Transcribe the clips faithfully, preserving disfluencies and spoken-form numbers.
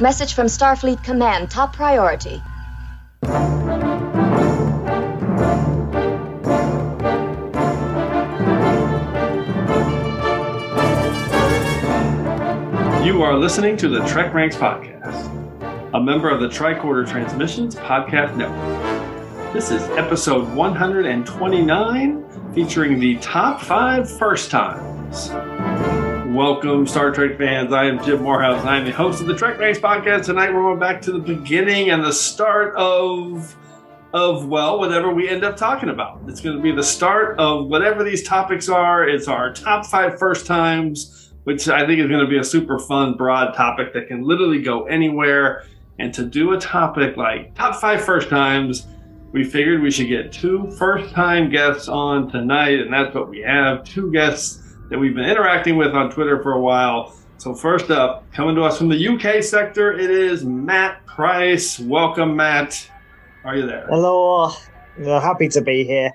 Message from Starfleet Command, top priority. You are listening to the Trek Ranks Podcast, a member of the Tricorder Transmissions Podcast Network. This is episode one twenty-nine, featuring the top five first times. Welcome, Star Trek fans. I am Jim Morehouse. I am the host of the Trek Ranks Podcast. Tonight we're going back to the beginning and the start of, of well, whatever we end up talking about. It's going to be the start of whatever these topics are. It's our top five first times, which I think is going to be a super fun, broad topic that can literally go anywhere. And to do a topic like top five first times, we figured we should get two first-time guests on tonight, and that's what we have, two guests that we've been interacting with on Twitter for a while. So first up, coming to us from the U K sector, it is Matt Price. Welcome, Matt. Are you there? Hello. Well, happy to be here.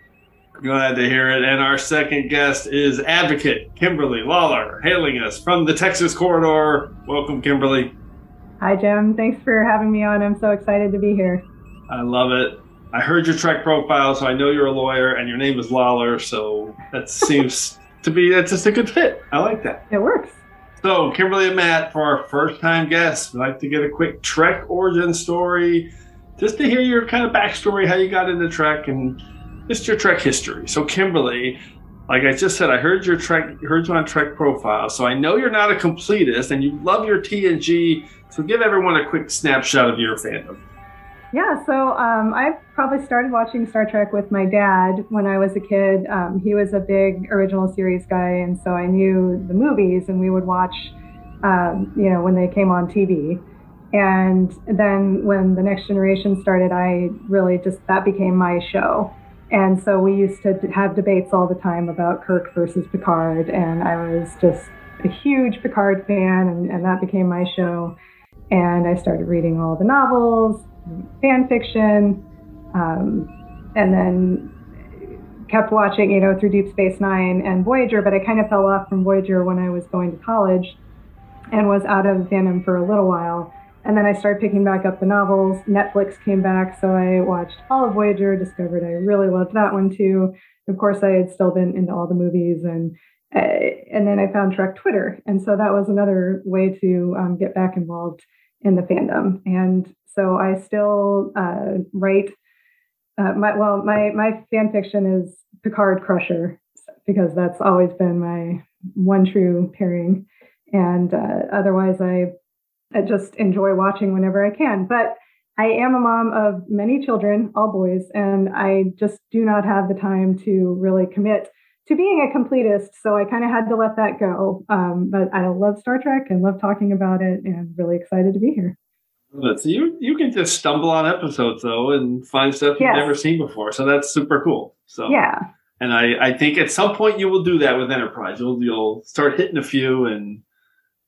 Glad to hear it. And our second guest is advocate Kimberly Lawler, hailing us from the Texas corridor. Welcome, Kimberly. Hi, Jim. Thanks for having me on. I'm so excited to be here. I love it. I heard your Trek profile, so I know you're a lawyer, and your name is Lawler, so that seems... to be that's just a good fit. I like that. It works. So Kimberly and Matt, for our first time guests, we'd like to get a quick Trek origin story, just to hear your kind of backstory, how you got into Trek and just your Trek history. So Kimberly, like I just said, I heard your Trek heard you on Trek profile, so I know you're not a completist and you love your T N G, so give everyone a quick snapshot of your fandom. Yeah, so um, I probably started watching Star Trek with my dad when I was a kid. Um, he was a big original series guy, and so I knew the movies, and we would watch, um, you know, when they came on T V. And then when The Next Generation started, I really just, that became my show. And so we used to have debates all the time about Kirk versus Picard, and I was just a huge Picard fan, and, and that became my show. And I started reading all the novels, fan fiction, um, and then kept watching, you know, through Deep Space Nine and Voyager, but I kind of fell off from Voyager when I was going to college and was out of fandom for a little while. And then I started picking back up the novels. Netflix came back, so I watched all of Voyager, discovered I really loved that one too. Of course, I had still been into all the movies, and and then I found Trek Twitter. And so that was another way to um, get back involved in the fandom. And so I still uh, write, uh, my, well, my, my fan fiction is Picard Crusher, because that's always been my one true pairing. And uh, otherwise, I, I just enjoy watching whenever I can. But I am a mom of many children, all boys, and I just do not have the time to really commit to being a completist. So I kind of had to let that go. Um, but I love Star Trek and love talking about it, and really excited to be here. So you you can just stumble on episodes, though, and find stuff you've yes. never seen before. So that's super cool. So yeah. And I, I think at some point you will do that with Enterprise. You'll you'll start hitting a few, and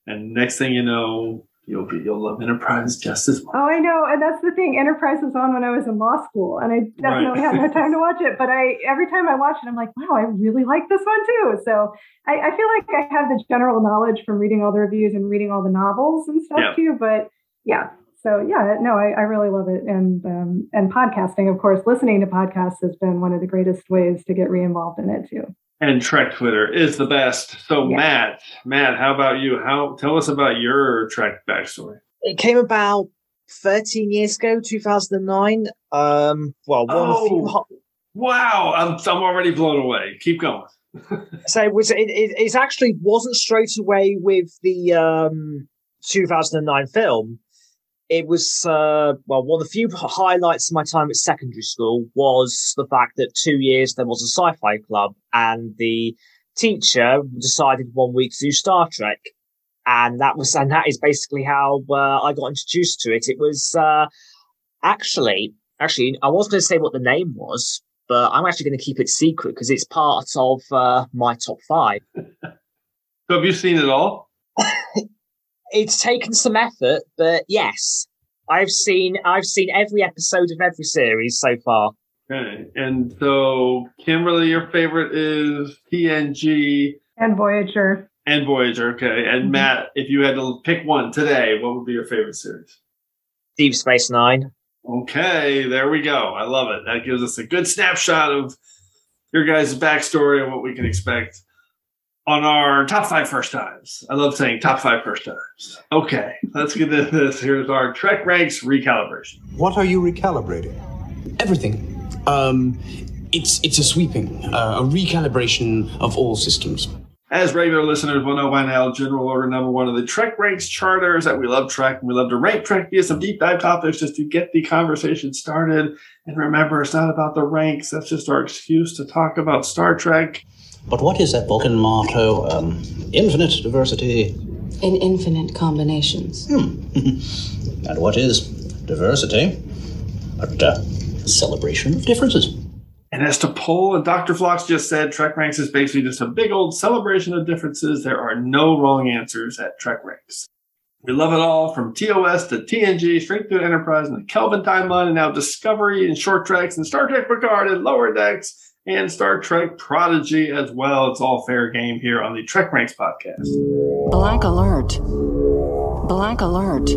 and next thing you know, you'll be you'll love Enterprise just as much. Oh, I know. And that's the thing. Enterprise was on when I was in law school, and I definitely right. had no time to watch it. But I every time I watch it, I'm like, wow, I really like this one, too. So I, I feel like I have the general knowledge from reading all the reviews and reading all the novels and stuff, yeah. too. But yeah. So yeah, no, I, I really love it. And um, and podcasting, of course, listening to podcasts has been one of the greatest ways to get re-involved in it too. And Trek Twitter is the best. So yeah. Matt, Matt, how about you? How Tell us about your Trek backstory. It came about thirteen years ago, two thousand nine. Um, well, one oh, of few hot- wow, I'm, I'm already blown away. Keep going. So it, was, it, it, it actually wasn't straight away with the um, two thousand nine film. It was, uh, well, one of the few highlights of my time at secondary school was the fact that two years there was a sci-fi club, and the teacher decided one week to do Star Trek. And that was, and that is basically how uh, I got introduced to it. It was, uh, actually, actually, I was going to say what the name was, but I'm actually going to keep it secret because it's part of uh, my top five. So have you seen it all? It's taken some effort, but yes, I've seen I've seen every episode of every series so far. Okay, and so Kimberly, your favorite is T N G and Voyager, and Voyager. Okay. And Matt, if you had to pick one today, what would be your favorite series? Deep Space Nine. Okay, there we go. I love it. That gives us a good snapshot of your guys' backstory and what we can expect on our top five first times. I love saying top five first times. Okay, let's get into this. Here's our Trek Ranks recalibration. What are you recalibrating? Everything. Um, it's it's a sweeping, uh, a recalibration of all systems. As regular listeners will know by now, general order number one of the Trek Ranks charter is that we love Trek and we love to rank Trek via some deep dive topics just to get the conversation started. And remember, it's not about the ranks. That's just our excuse to talk about Star Trek. But what is that Vulcan motto? Um, infinite diversity. In infinite combinations. Hmm. And what is diversity? But, uh, celebration of differences. And as to Paul and Doctor Phlox just said, Trek Ranks is basically just a big old celebration of differences. There are no wrong answers at Trek Ranks. We love it all, from T O S to T N G, straight through Enterprise and the Kelvin timeline, and now Discovery and Short Treks and Star Trek Picard and Lower Decks and Star Trek Prodigy as well. It's all fair game here on the Trek Ranks podcast. Blank alert. Blank alert.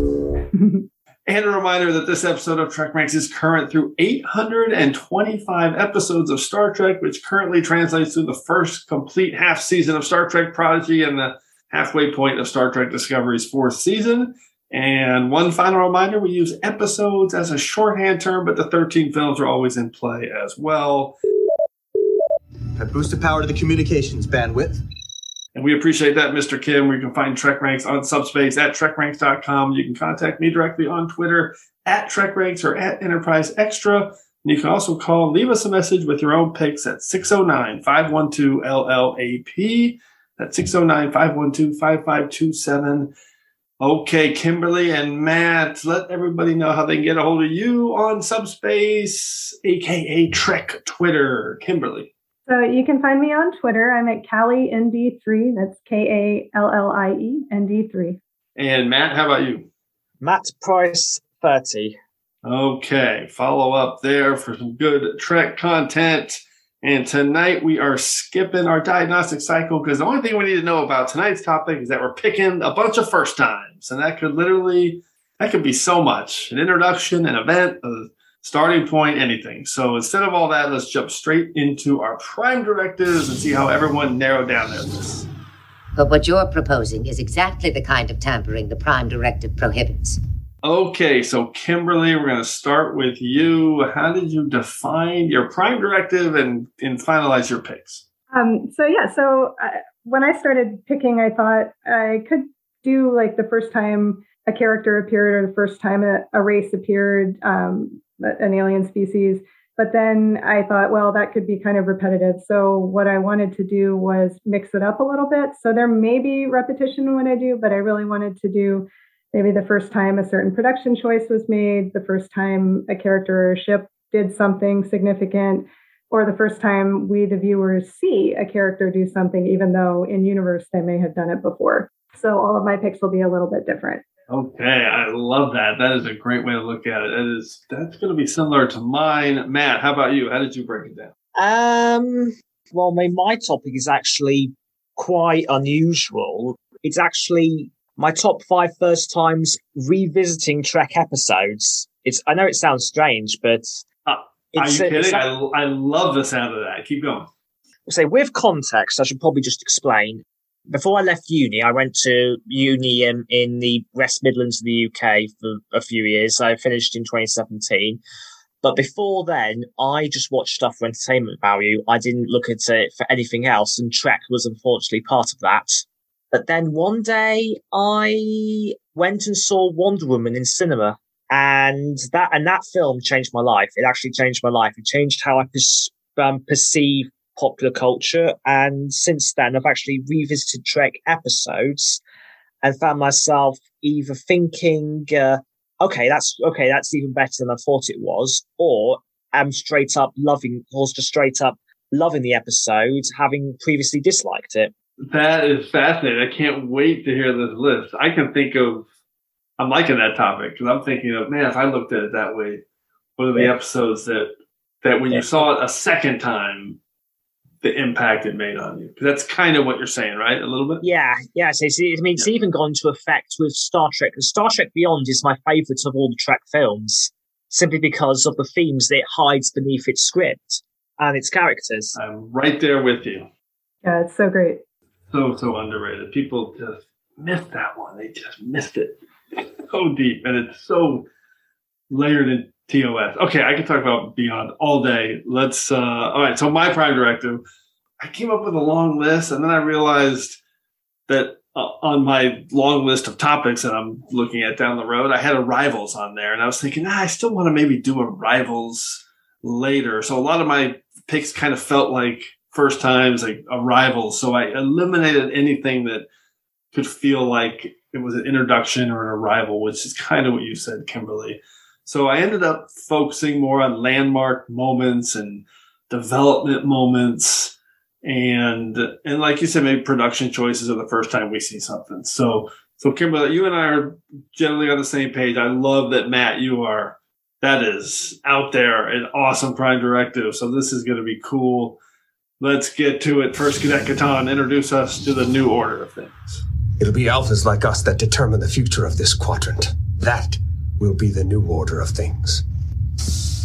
And a reminder that this episode of Trek Ranks is current through eight hundred twenty-five episodes of Star Trek, which currently translates to the first complete half season of Star Trek Prodigy and the halfway point of Star Trek Discovery's fourth season. And one final reminder, we use episodes as a shorthand term, but the thirteen films are always in play as well. That boost of power to the communications bandwidth. And we appreciate that, Mister Kim. Where you can find Trek Ranks on Subspace at trek ranks dot com. You can contact me directly on Twitter at Trek Ranks or at Enterprise Extra. And you can also call and leave us a message with your own picks at six oh nine, five one two, L L A P. That's six oh nine, five one two, five five two seven. Okay, Kimberly and Matt, let everybody know how they can get a hold of you on Subspace, a k a. Trek Twitter. Kimberly. So you can find me on Twitter. I'm at Callie N D three. That's K A L L I E N D three. And Matt, how about you? Matt Price thirty. Okay. Follow up there for some good Trek content. And tonight we are skipping our diagnostic cycle because the only thing we need to know about tonight's topic is that we're picking a bunch of first times. And that could literally, that could be so much. An introduction, an event, a starting point, anything. So instead of all that, let's jump straight into our prime directives and see how everyone narrowed down their list. But what you're proposing is exactly the kind of tampering the prime directive prohibits. Okay, so Kimberly, we're going to start with you. How did you define your prime directive and, and finalize your picks? Um, so yeah, so uh, when I started picking, I thought I could do like the first time a character appeared or the first time a, a race appeared, um, an alien species. But then I thought, well, that could be kind of repetitive. So what I wanted to do was mix it up a little bit. So there may be repetition when I do, but I really wanted to do maybe the first time a certain production choice was made, the first time a character or a ship did something significant, or the first time we, the viewers, see a character do something, even though in universe they may have done it before. So all of my picks will be a little bit different. Okay, I love that. That is a great way to look at it. That is, that's going to be similar to mine. Matt, how about you? How did you break it down? Um, well, my, my topic is actually quite unusual. It's actually my top five first times revisiting Trek episodes. It's I know it sounds strange, but... Uh, are you kidding? I, I love the sound of that. Keep going. So with context, I should probably just explain. Before I left uni, I went to uni in, in the West Midlands of the U K for a few years. I finished in twenty seventeen. But before then, I just watched stuff for entertainment value. I didn't look at it for anything else, and Trek was unfortunately part of that. But then one day, I went and saw Wonder Woman in cinema. And that and that film changed my life. It actually changed my life. It changed how I pers- um, perceive popular culture, and since then I've actually revisited Trek episodes and found myself either thinking uh, okay that's okay that's even better than I thought it was, or I'm straight up loving or just straight up loving the episode, having previously disliked it. That is fascinating. I can't wait to hear this list. I can think of I'm liking that topic because I'm thinking of, man, if I looked at it that way, what are the yeah. episodes that that when yeah. you saw it a second time the impact it made on you? Because that's kind of what you're saying, right? A little bit? Yeah, yeah. So it's, I mean, it's yeah. even gone into effect with Star Trek. And Star Trek Beyond is my favourite of all the Trek films, simply because of the themes that it hides beneath its script and its characters. I'm right there with you. Yeah, it's so great. So, so underrated. People just miss that one. They just missed it. It's so deep, and it's so layered in T O S. Okay, I can talk about Beyond all day. Let's, uh, all right, so my prime directive, I came up with a long list, and then I realized that uh, on my long list of topics that I'm looking at down the road, I had a Rivals on there, and I was thinking, ah, I still want to maybe do a Rivals later. So a lot of my picks kind of felt like first times, like a Rivals. So I eliminated anything that could feel like it was an introduction or an arrival, which is kind of what you said, Kimberly. So I ended up focusing more on landmark moments and development moments and, and like you said, maybe production choices are the first time we see something. So, so Kimberly, you and I are generally on the same page. I love that, Matt, you are. That is out there, an awesome prime directive. So this is going to be cool. Let's get to it. First Cadet Catan, introduce us to the new order of things. It'll be alphas like us that determine the future of this quadrant. That will be the new order of things.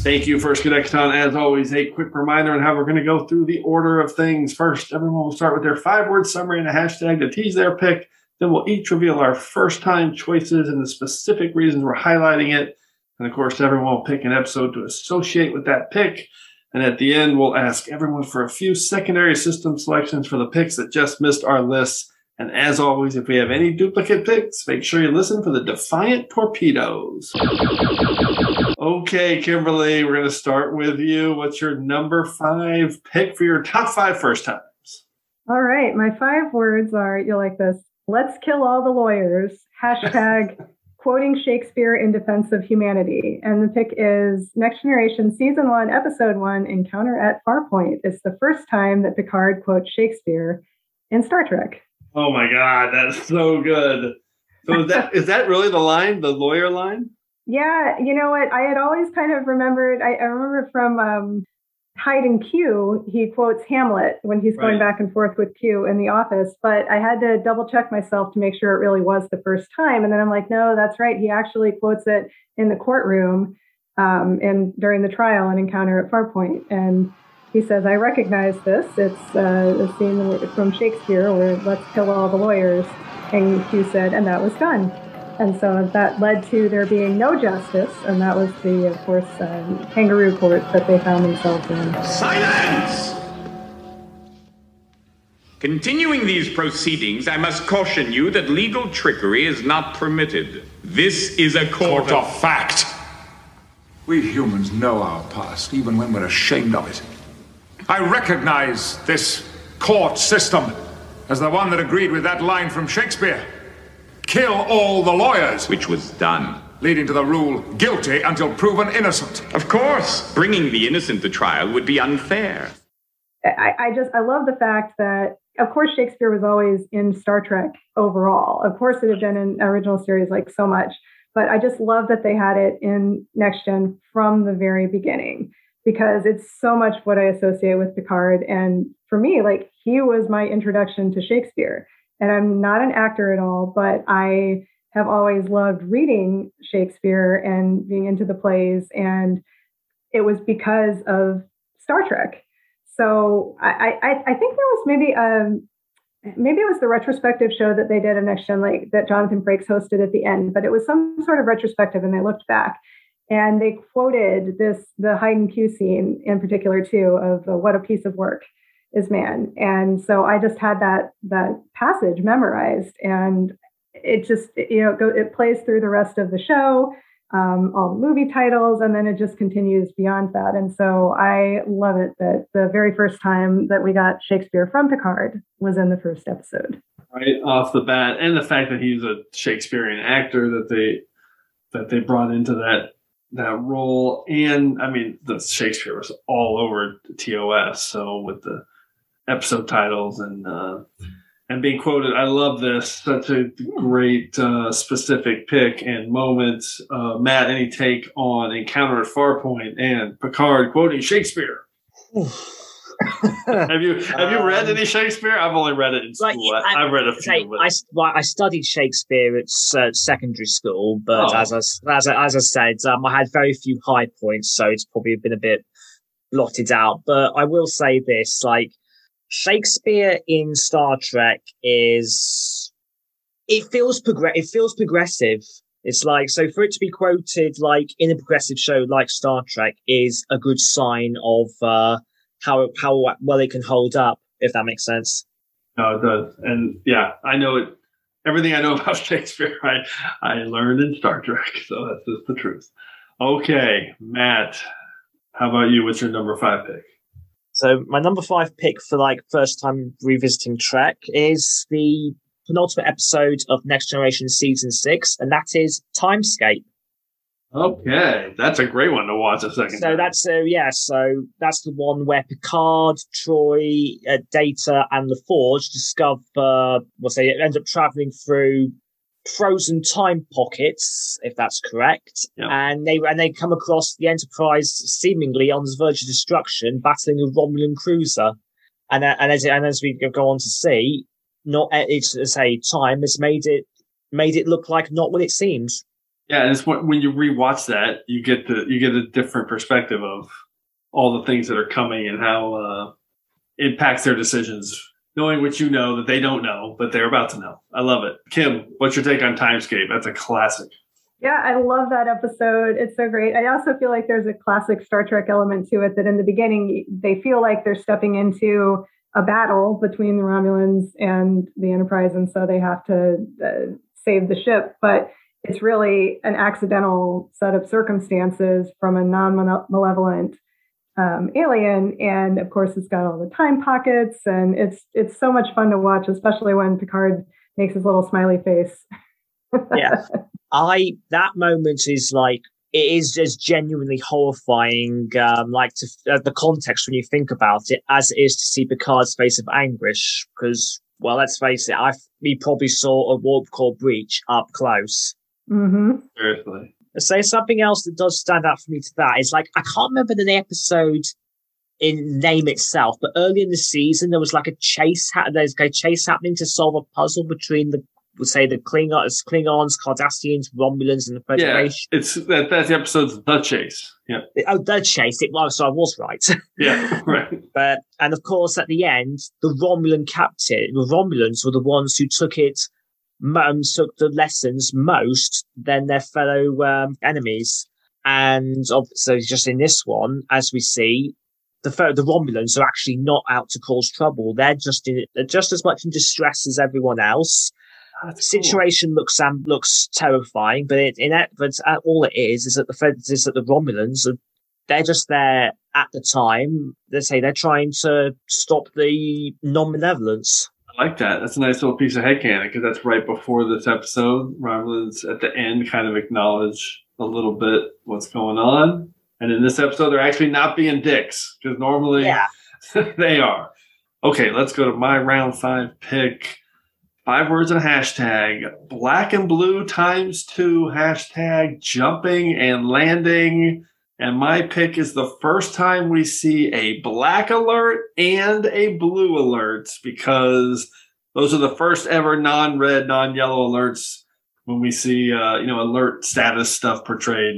Thank you, First Cadet Catan. As always, a quick reminder on how we're going to go through the order of things. First, everyone will start with their five-word summary and a hashtag to tease their pick. Then we'll each reveal our first-time choices and the specific reasons we're highlighting it. And, of course, everyone will pick an episode to associate with that pick. And at the end, we'll ask everyone for a few secondary system selections for the picks that just missed our list. And as always, if we have any duplicate picks, make sure you listen for the Defiant Torpedoes. Okay, Kimberly, we're going to start with you. What's your number five pick for your top five first times? All right. My five words are, you'll like this, let's kill all the lawyers, hashtag quoting Shakespeare in defense of humanity. And the pick is Next Generation Season one, Episode one, Encounter at Farpoint. It's the first time that Picard quotes Shakespeare in Star Trek. Oh my God, that's so good. So is that is that really the line, the lawyer line? Yeah, you know what? I had always kind of remembered, I, I remember from um, Hyde and Q, he quotes Hamlet when he's right. going back and forth with Q in the office, but I had to double check myself to make sure it really was the first time. And then I'm like, no, that's right. He actually quotes it in the courtroom um, and during the trial and Encounter at Farpoint. And he says, I recognize this. It's uh, a scene from Shakespeare where let's kill all the lawyers. And Q said, and that was done. And so that led to there being no justice. And that was the, of course, um, kangaroo court that they found themselves in. Silence! Continuing these proceedings, I must caution you that legal trickery is not permitted. This is a court, court of, of fact. We humans know our past, even when we're ashamed of it. I recognize this court system as the one that agreed with that line from Shakespeare. Kill all the lawyers. Which was done. Leading to the rule, guilty until proven innocent. Of course. Bringing the innocent to trial would be unfair. I, I just, I love the fact that, of course, Shakespeare was always in Star Trek overall. Of course, it had been in original series like so much. But I just love that they had it in Next Gen from the very beginning, because it's so much what I associate with Picard. And for me, like, he was my introduction to Shakespeare. And I'm not an actor at all, but I have always loved reading Shakespeare and being into the plays. And it was because of Star Trek. So I, I, I think there was maybe a, maybe it was the retrospective show that they did of Next Gen, like that Jonathan Frakes hosted at the end, but it was some sort of retrospective and they looked back. And they quoted this, the Hyde and Q scene in particular, too, of uh, what a piece of work is man. And so I just had that that passage memorized. And it just, it, you know, it, go, it plays through the rest of the show, um, all the movie titles, and then it just continues beyond that. And so I love it that the very first time that we got Shakespeare from Picard was in the first episode. Right off the bat. And the fact that he's a Shakespearean actor that they that they brought into that that role. And I mean, the Shakespeare was all over T O S. So with the episode titles and, uh, and being quoted, I love this. Such a great, uh, specific pick and moment. Uh, Matt, any take on Encounter at Farpoint and Picard quoting Shakespeare? have you have you read um, any Shakespeare? I've only read it in school. Like, yeah, I, I've read a few. Like, I, like, I studied Shakespeare at uh, secondary school, but oh. as I as I, as I said, um, I had very few high points, so it's probably been a bit blotted out. But I will say this: like Shakespeare in Star Trek is, it feels progr- it feels progressive. It's like, so for it to be quoted like in a progressive show like Star Trek is a good sign of uh, how how well it can hold up, if that makes sense. No, it does, and yeah, I know it. Everything I know about Shakespeare, I I learned in Star Trek, so that's just the truth. Okay, Matt, how about you? What's your number five pick? So my number five pick for like first time revisiting Trek is the penultimate episode of Next Generation Season six, and that is Timescape. Okay, that's a great one to watch a second So time. that's, uh, yeah, so that's the one where Picard, Troy, uh, Data, and LaForge discover, uh, what's they end up traveling through frozen time pockets, if that's correct, yeah. and they and they come across the Enterprise seemingly on the verge of destruction, battling a Romulan cruiser. And, uh, and, as, and as we go on to see, Not it's say time has made it made it look like not what it seems. Yeah, and it's when you rewatch that, you get the you get a different perspective of all the things that are coming and how uh, it impacts their decisions. Knowing what you know that they don't know, but they're about to know. I love it. Kim, what's your take on Timescape? That's a classic. Yeah, I love that episode. It's so great. I also feel like there's a classic Star Trek element to it, that in the beginning they feel like they're stepping into a battle between the Romulans and the Enterprise, and so they have to uh, save the ship. But it's really an accidental set of circumstances from a non-malevolent um, alien, and of course, it's got all the time pockets, and it's it's so much fun to watch, especially when Picard makes his little smiley face. yeah, I that moment is like. It is just genuinely horrifying, um, like to uh, the context when you think about it, as it is to see Picard's face of anguish. Because, well, let's face it, I we probably saw a warp core breach up close. Mm-hmm. Seriously. So something else that does stand out for me to that is like I can't remember the episode in name itself, but early in the season there was like a chase. Ha- there's a chase happening to solve a puzzle between the. We'll say the Klingons, Klingons, Cardassians, Romulans, and the Federation. Yeah, it's that, that's the episode's The Chase. Yeah. Oh, The Chase. It was, so I was right. Yeah, right. But and of course, at the end, the Romulan captain, the Romulans were the ones who took it, um, took the lessons most than their fellow um, enemies. And so, just in this one, as we see, the the Romulans are actually not out to cause trouble. They're just in, they're just as much in distress as everyone else. The situation cool. looks um, looks terrifying, but it, in that, but all it is is that the Fed, is that the Romulans are, they're just there at the time. They say they're trying to stop the non-malevolence. I like that. That's a nice little piece of headcanon, because that's right before this episode. Romulans at the end kind of acknowledge a little bit what's going on, and in this episode, they're actually not being dicks, because normally yeah. they are. Okay, let's go to my round five pick. Five words and a hashtag, black and blue times two, hashtag jumping and landing. And my pick is the first time we see a black alert and a blue alert, because those are the first ever non-red, non-yellow alerts when we see, uh, you know, alert status stuff portrayed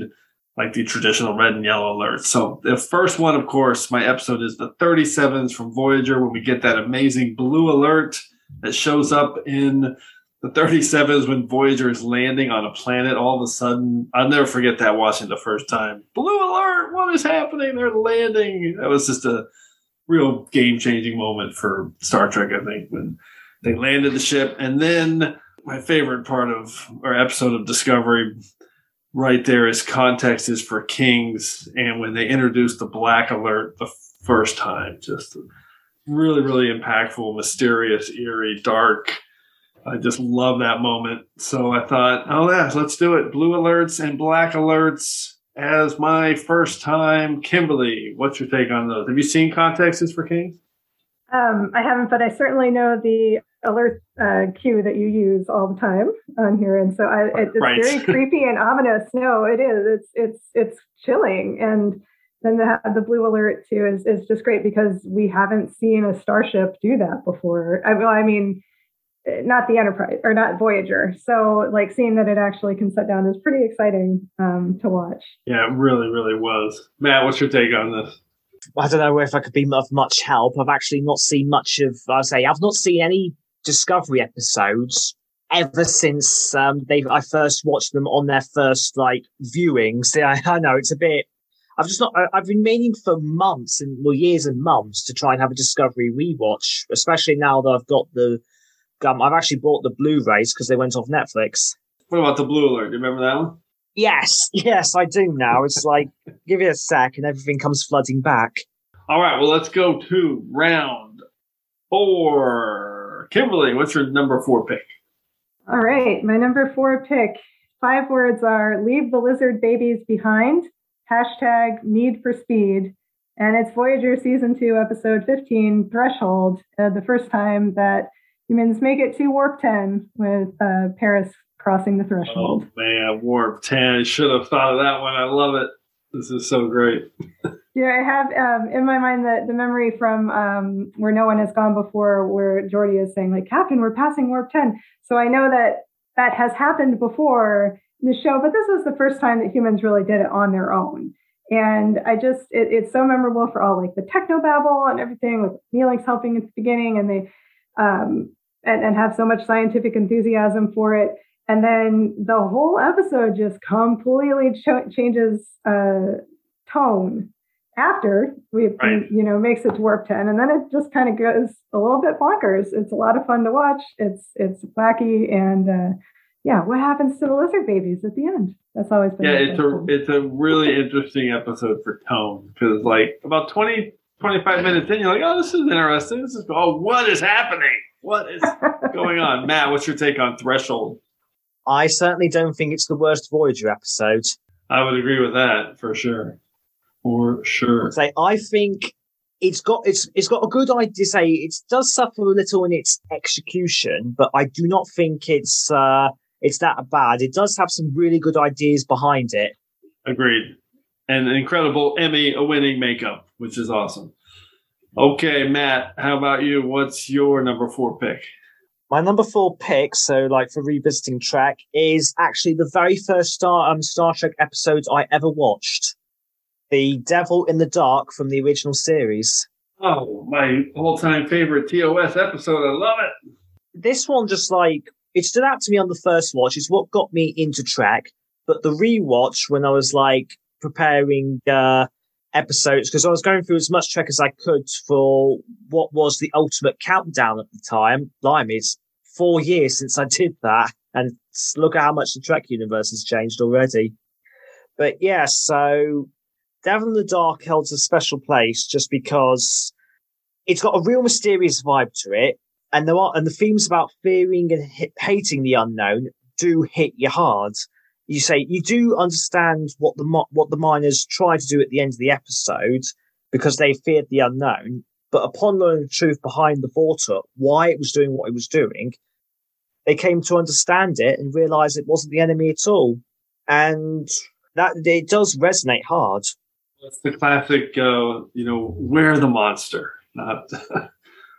like the traditional red and yellow alerts. So the first one, of course, my episode is the thirty-sevens from Voyager, when we get that amazing blue alert that shows up in the thirty-sevens when Voyager is landing on a planet. All of a sudden, I'll never forget that watching the first time. Blue alert! What is happening? They're landing. That was just a real game-changing moment for Star Trek, I think, when they landed the ship. And then my favorite part of our episode of Discovery right there is Context is for Kings. And when they introduced the black alert the first time, just really, really impactful, mysterious, eerie, dark. I just love that moment. So I thought, oh, yeah, let's do it. Blue alerts and black alerts as my first time. Kimberly, what's your take on those? Have you seen Context is for Kings? Um, I haven't, but I certainly know the alert uh, cue that you use all the time on here. And so I, it, it's right. very creepy and ominous. No, it is. It's, it's, it's chilling. And then the, the blue alert too is, is just great because we haven't seen a starship do that before. I, well, I mean, not the Enterprise or not Voyager. So like seeing that it actually can set down is pretty exciting um, to watch. Yeah, it really, really was. Matt, what's your take on this? I don't know if I could be of much help. I've actually not seen much of, I say, I've not seen any Discovery episodes ever since um, they I first watched them on their first like viewings. I, I know it's a bit, I've just not, I've been meaning for months and well, years and months to try and have a Discovery rewatch, especially now that I've got the, um, I've actually bought the Blu-rays because they went off Netflix. What about the Blue Alert? Do you remember that one? Yes, yes, I do now. It's like, give it a sec and everything comes flooding back. All right, well, let's go to round four. Kimberly, what's your number four pick? All right, my number four pick. Five words are leave the lizard babies behind, hashtag need for speed. And it's Voyager Season two, Episode fifteen, Threshold, uh, the first time that humans make it to Warp ten with uh, Paris crossing the threshold. Oh man, Warp ten. I should have thought of that one. I love it. This is so great. Yeah, I have um, in my mind the, the memory from um, Where No One Has Gone Before, where Geordi is saying, like, Captain, we're passing Warp ten. So I know that that has happened before in the show, but this was the first time that humans really did it on their own. And I just, it, it's so memorable for all, like, the technobabble and everything with Neelix helping at the beginning, and they um, and, and have so much scientific enthusiasm for it. And then the whole episode just completely ch- changes uh, tone after we, right. you know, makes it to Warp ten. And then it just kind of goes a little bit bonkers. It's a lot of fun to watch. It's it's wacky. And uh, yeah, what happens to the lizard babies at the end? That's always been. Yeah, it's a, it's a really interesting episode for tone, because like about twenty, twenty-five minutes in, you're like, oh, this is interesting. This is, oh, what is happening? What is going on? Matt, what's your take on Threshold? I certainly don't think it's the worst Voyager episode. I would agree with that for sure. For sure. Say, I think it's got it's it's got a good idea. To say it does suffer a little in its execution, but I do not think it's uh, it's that bad. It does have some really good ideas behind it. Agreed. And incredible Emmy-winning makeup, which is awesome. Okay, Matt, how about you? What's your number four pick? My number four pick, so like for revisiting Trek, is actually the very first Star um, Star Trek episode I ever watched, The Devil in the Dark from the original series. Oh, my all-time favorite T O S episode. I love it. This one just like, it stood out to me on the first watch. It's what got me into Trek, but the rewatch when I was like preparing uh, episodes, because I was going through as much Trek as I could for what was the ultimate countdown at the time. Blimey, it's four years since I did that, and look at how much the Trek universe has changed already. But yeah, so Devil in the Dark holds a special place just because it's got a real mysterious vibe to it, and there are and the themes about fearing and h- hating the unknown do hit you hard. You say you do understand what the mo- what the miners try to do at the end of the episode because they feared the unknown, but upon learning the truth behind the Vorta, why it was doing what it was doing, they came to understand it and realize it wasn't the enemy at all, and that it does resonate hard. That's the classic, uh, you know, we're the monster, not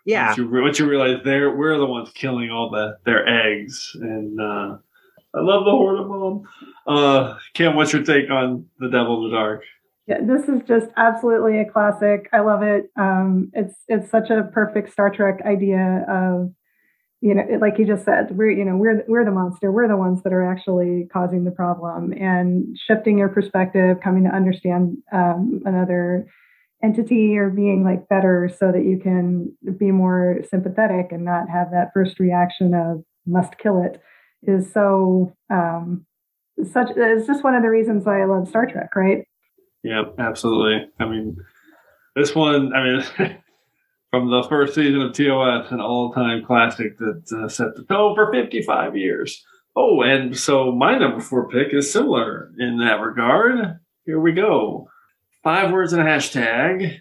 yeah. Once you, re- once you realize they're we're the ones killing all the their eggs and. Uh, I love the Horde of Mom. Uh, Kim, what's your take on The Devil in the Dark? Yeah, this is just absolutely a classic. I love it. Um, it's it's such a perfect Star Trek idea of, you know, it, like you just said, we're you know we're we're the monster. We're the ones that are actually causing the problem, and shifting your perspective, coming to understand um, another entity or being like better, so that you can be more sympathetic and not have that first reaction of must kill it. Is so um, such. It's just one of the reasons why I love Star Trek, right? Yeah, absolutely. I mean, this one. I mean, from the first season of T O S, an all-time classic that uh, set the tone for fifty-five years. Oh, and so my number four pick is similar in that regard. Here we go. Five words and a hashtag.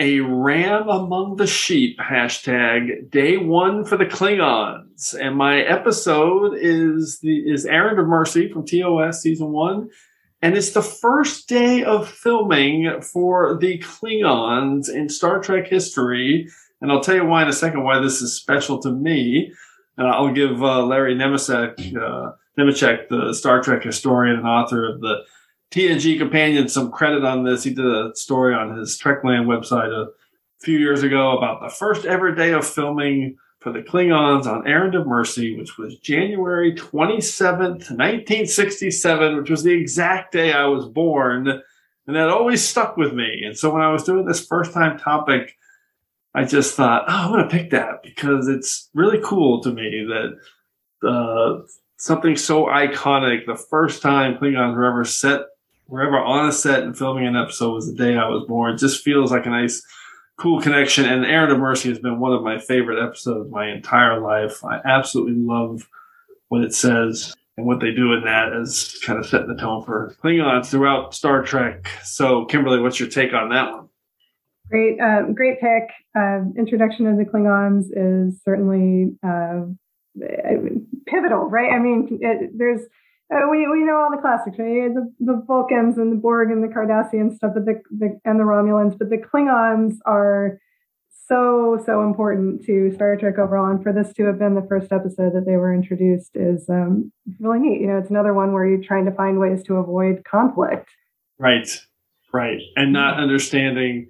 A ram among the sheep, hashtag day one for the Klingons. And my episode is the is Errand of Mercy from T O S season one, And it's the first day of filming for the Klingons in Star Trek history. And I'll tell you why in a second, why this is special to me. Uh, I'll give uh, Larry Nemecek, uh, Nemecek, the Star Trek historian and author of the T N G Companion, some credit on this. He did a story on his Trekland website a few years ago about the first ever day of filming for the Klingons on Errand of Mercy, which was January twenty-seventh, nineteen sixty-seven, which was the exact day I was born. And that always stuck with me. And so when I was doing this first-time topic, I just thought, oh, I'm going to pick that because it's really cool to me that uh, something so iconic, the first time Klingons were ever set, were ever on a set and filming an episode was the day I was born. It just feels like a nice, cool connection. And Errand of Mercy has been one of my favorite episodes my entire life. I absolutely love what it says and what they do in that as kind of setting the tone for Klingons throughout Star Trek. So, Kimberly, what's your take on that one? Great, um, great pick. Uh, introduction of the Klingons is certainly uh, pivotal, right? I mean, it, there's uh, we we know all the classics, right? The, the Vulcans and the Borg and the Cardassian stuff, but the, the and the Romulans, but the Klingons are so so important to Star Trek overall. And for this to have been the first episode that they were introduced is um, really neat. You know, it's another one where you're trying to find ways to avoid conflict, right? Right, and not understanding.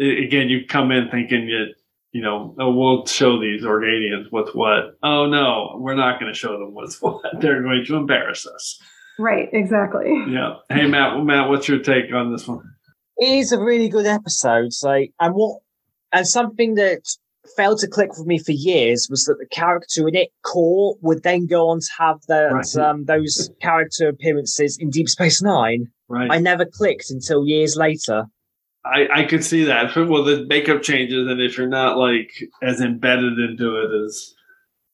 Again, you come in thinking that, you know, oh, we'll show these Organians what's what. Oh, no, we're not going to show them what's what. They're going to embarrass us. Right, exactly. Yeah. Hey, Matt, Matt, what's your take on this one? It is a really good episode. So, and what, and something that failed to click with me for years was that the character in it, Kor, would then go on to have that, right. um, those character appearances in Deep Space Nine. Right. I never clicked until years later. I, I could see that. Well, the makeup changes, and if you're not like as embedded into it as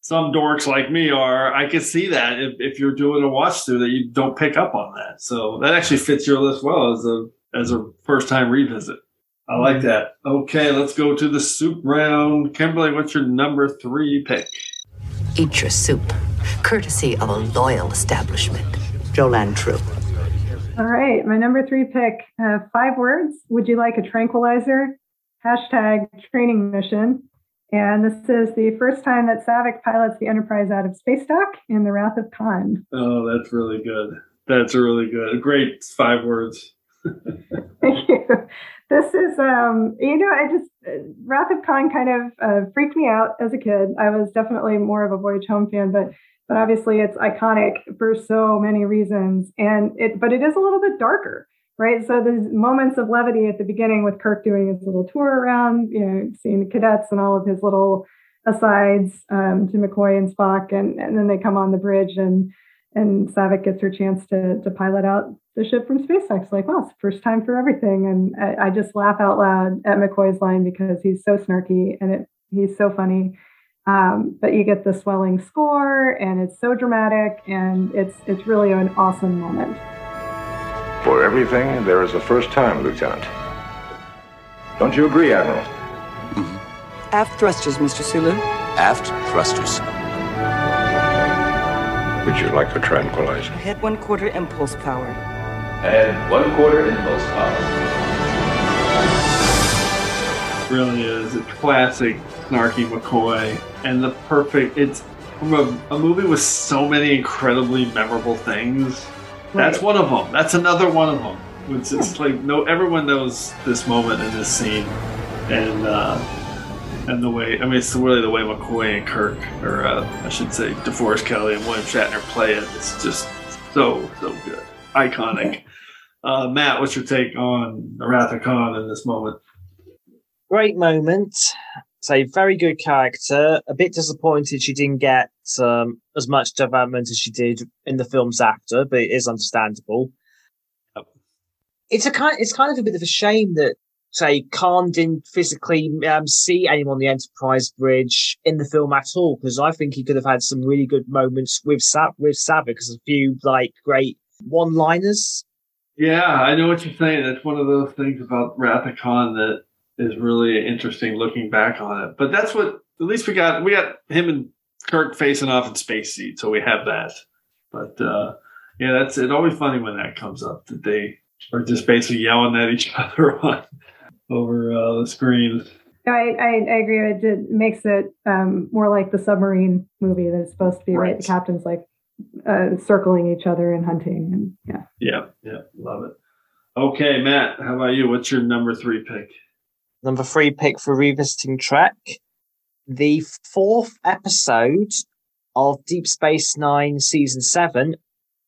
some dorks like me are, I could see that if, if you're doing a watch through that you don't pick up on that. So that actually fits your list well as a as a first time revisit. I like that. Okay, let's go to the soup round. Kimberly, what's your number three pick? Eat your soup, courtesy of a loyal establishment. Jolan True. All right, my number three pick, uh, five words. Would you like a tranquilizer? Hashtag training mission. And this is the first time that Saavik pilots the Enterprise out of space dock in The Wrath of Khan. Oh, that's really good. That's really good. Great five words. Thank you. This is, um, you know, I just, uh, Wrath of Khan kind of uh, freaked me out as a kid. I was definitely more of a Voyage Home fan, but But obviously it's iconic for so many reasons. And it, but it is a little bit darker, right? So there's moments of levity at the beginning with Kirk doing his little tour around, you know, seeing the cadets and all of his little asides um, to McCoy and Spock. And, and then they come on the bridge and and Saavik gets her chance to to pilot out the ship from SpaceX. Like, wow, it's the first time for everything. And I, I just laugh out loud at McCoy's line because he's so snarky and it, he's so funny. Um, but you get the swelling score, and it's so dramatic, and it's it's really an awesome moment. For everything, there is a first time, Lieutenant. Don't you agree, Admiral? Mm-hmm. Aft thrusters, Mister Sulu. Aft thrusters. Would you like a tranquilizer? Head one quarter impulse power. Head one quarter impulse power. It really is a classic snarky McCoy. And the perfect, it's from a, a movie with so many incredibly memorable things. That's right. One of them. That's another one of them. It's just like, no, everyone knows this moment in this scene. And uh, and the way, I mean, it's really the way McCoy and Kirk, or uh, I should say DeForest Kelley and William Shatner play it. It's just so, so good. Iconic. Uh, Matt, what's your take on the Wrath of Khan in this moment? Great moment. It's a very good character. A bit disappointed she didn't get um, as much development as she did in the films after, but it is understandable. Oh. It's a kind. It's kind of a bit of a shame that, say, Khan didn't physically um, see anyone on the Enterprise bridge in the film at all, because I think he could have had some really good moments with Sa- with Saavik, because a few like great one-liners. Yeah, I know what you're saying. That's one of those things about Wrath of Khan that is really interesting looking back on it. But that's what, at least we got, we got him and Kirk facing off in space seat, so we have that. But uh, Yeah, that's it's always funny when that comes up, that they are just basically yelling at each other on over uh, the screen. No, I, I, I agree. It, it makes it um, more like the submarine movie that it's supposed to be, right? right? The captain's like uh, circling each other and hunting. And yeah. Yeah, yeah, love it. Okay, Matt, how about you? What's your number three pick? Number three pick for Revisiting Trek, the fourth episode of Deep Space Nine Season seven,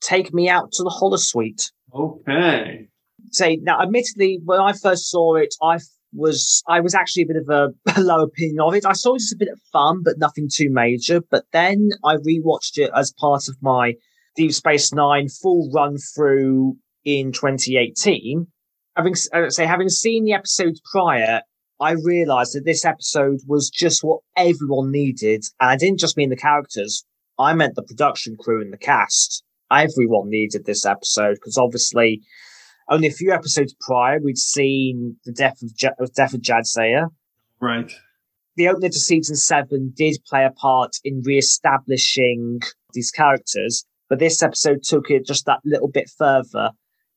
Take Me Out to the Holosuite. Okay. Say so, now, admittedly, when I first saw it, I was I was actually a bit of a, a low opinion of it. I saw it as a bit of fun, but nothing too major. But then I rewatched it as part of my Deep Space Nine full run through in twenty eighteen. Having say having seen the episodes prior, I realised that this episode was just what everyone needed, and I didn't just mean the characters. I meant the production crew and the cast. Everyone needed this episode because obviously, only a few episodes prior, we'd seen the death of J- death of Jadzia. Right. The opening to season seven did play a part in re-establishing these characters, but this episode took it just that little bit further.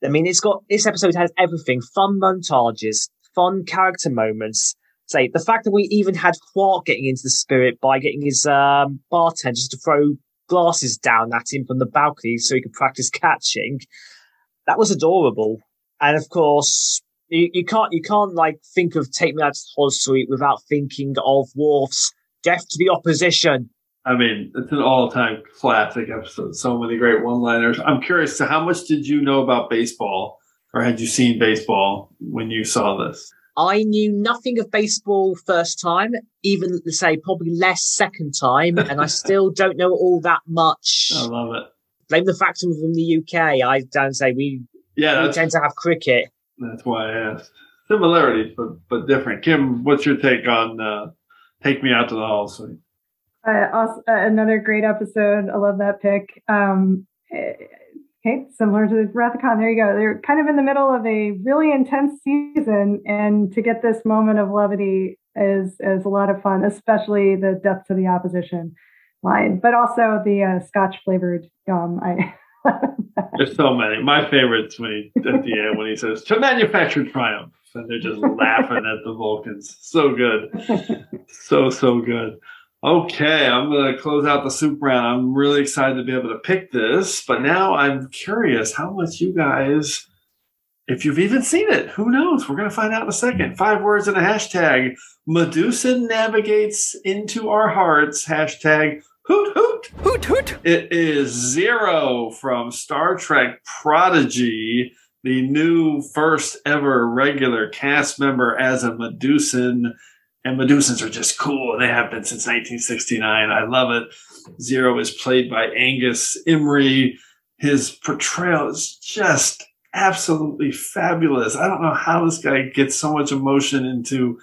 I mean, it's got this episode has everything: fun montages, fun character moments. Say the fact that we even had Quark getting into the spirit by getting his um, bartender to throw glasses down at him from the balcony so he could practice catching. That was adorable. And of course, you, you can't you can't like think of Take Me Out to the Holosuite without thinking of Worf's Death to the Opposition. I mean, it's an all-time classic episode. So many great one-liners. I'm curious, so how much did you know about baseball, or had you seen baseball when you saw this? I knew nothing of baseball first time, even, say, probably less second time, and I still don't know all that much. I love it. Blame the fact I'm from the U K. I don't say we, yeah, we tend to have cricket. That's why I asked. Similarities, but but different. Kim, what's your take on uh, Take Me Out to the Holosuite? Uh, also, uh, another great episode. I love that pick. Um, okay, similar to Wrath of Khan. There you go. They're kind of in the middle of a really intense season, and to get this moment of levity is is a lot of fun, especially the Death to the Opposition line, but also the uh, Scotch flavored gum. I There's so many. My favorite's when he at the end when he says "to manufacture triumph," and they're just laughing at the Vulcans. So good, so so good. Okay, I'm going to close out the soup round. I'm really excited to be able to pick this, but now I'm curious how much you guys, if you've even seen it, who knows? We're going to find out in a second. Five words and a hashtag. Medusa navigates into our hearts. Hashtag hoot hoot. Hoot hoot. It is Zero from Star Trek Prodigy, the new first ever regular cast member as a Medusan. And Medusans are just cool. They have been since nineteen sixty-nine. I love it. Zero is played by Angus Imrie. His portrayal is just absolutely fabulous. I don't know how this guy gets so much emotion into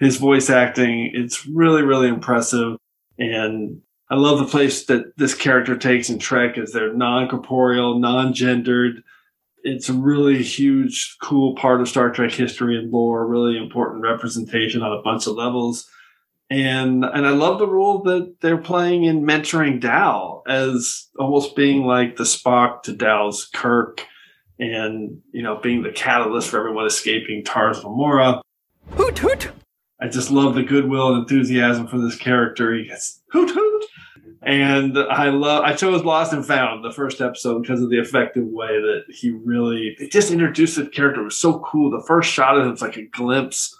his voice acting. It's really, really impressive. And I love the place that this character takes in Trek as they're non-corporeal, non-gendered. It's a really huge, cool part of Star Trek history and lore, really important representation on a bunch of levels. And and I love the role that they're playing in mentoring Dal as almost being like the Spock to Dal's Kirk and, you know, being the catalyst for everyone escaping Tars Lamora. Hoot, hoot. I just love the goodwill and enthusiasm for this character. He gets hoot, hoot. And I love, I chose Lost and Found, the first episode, because of the effective way that he really, they just introduced the character. It was so cool. The first shot of it's like a glimpse.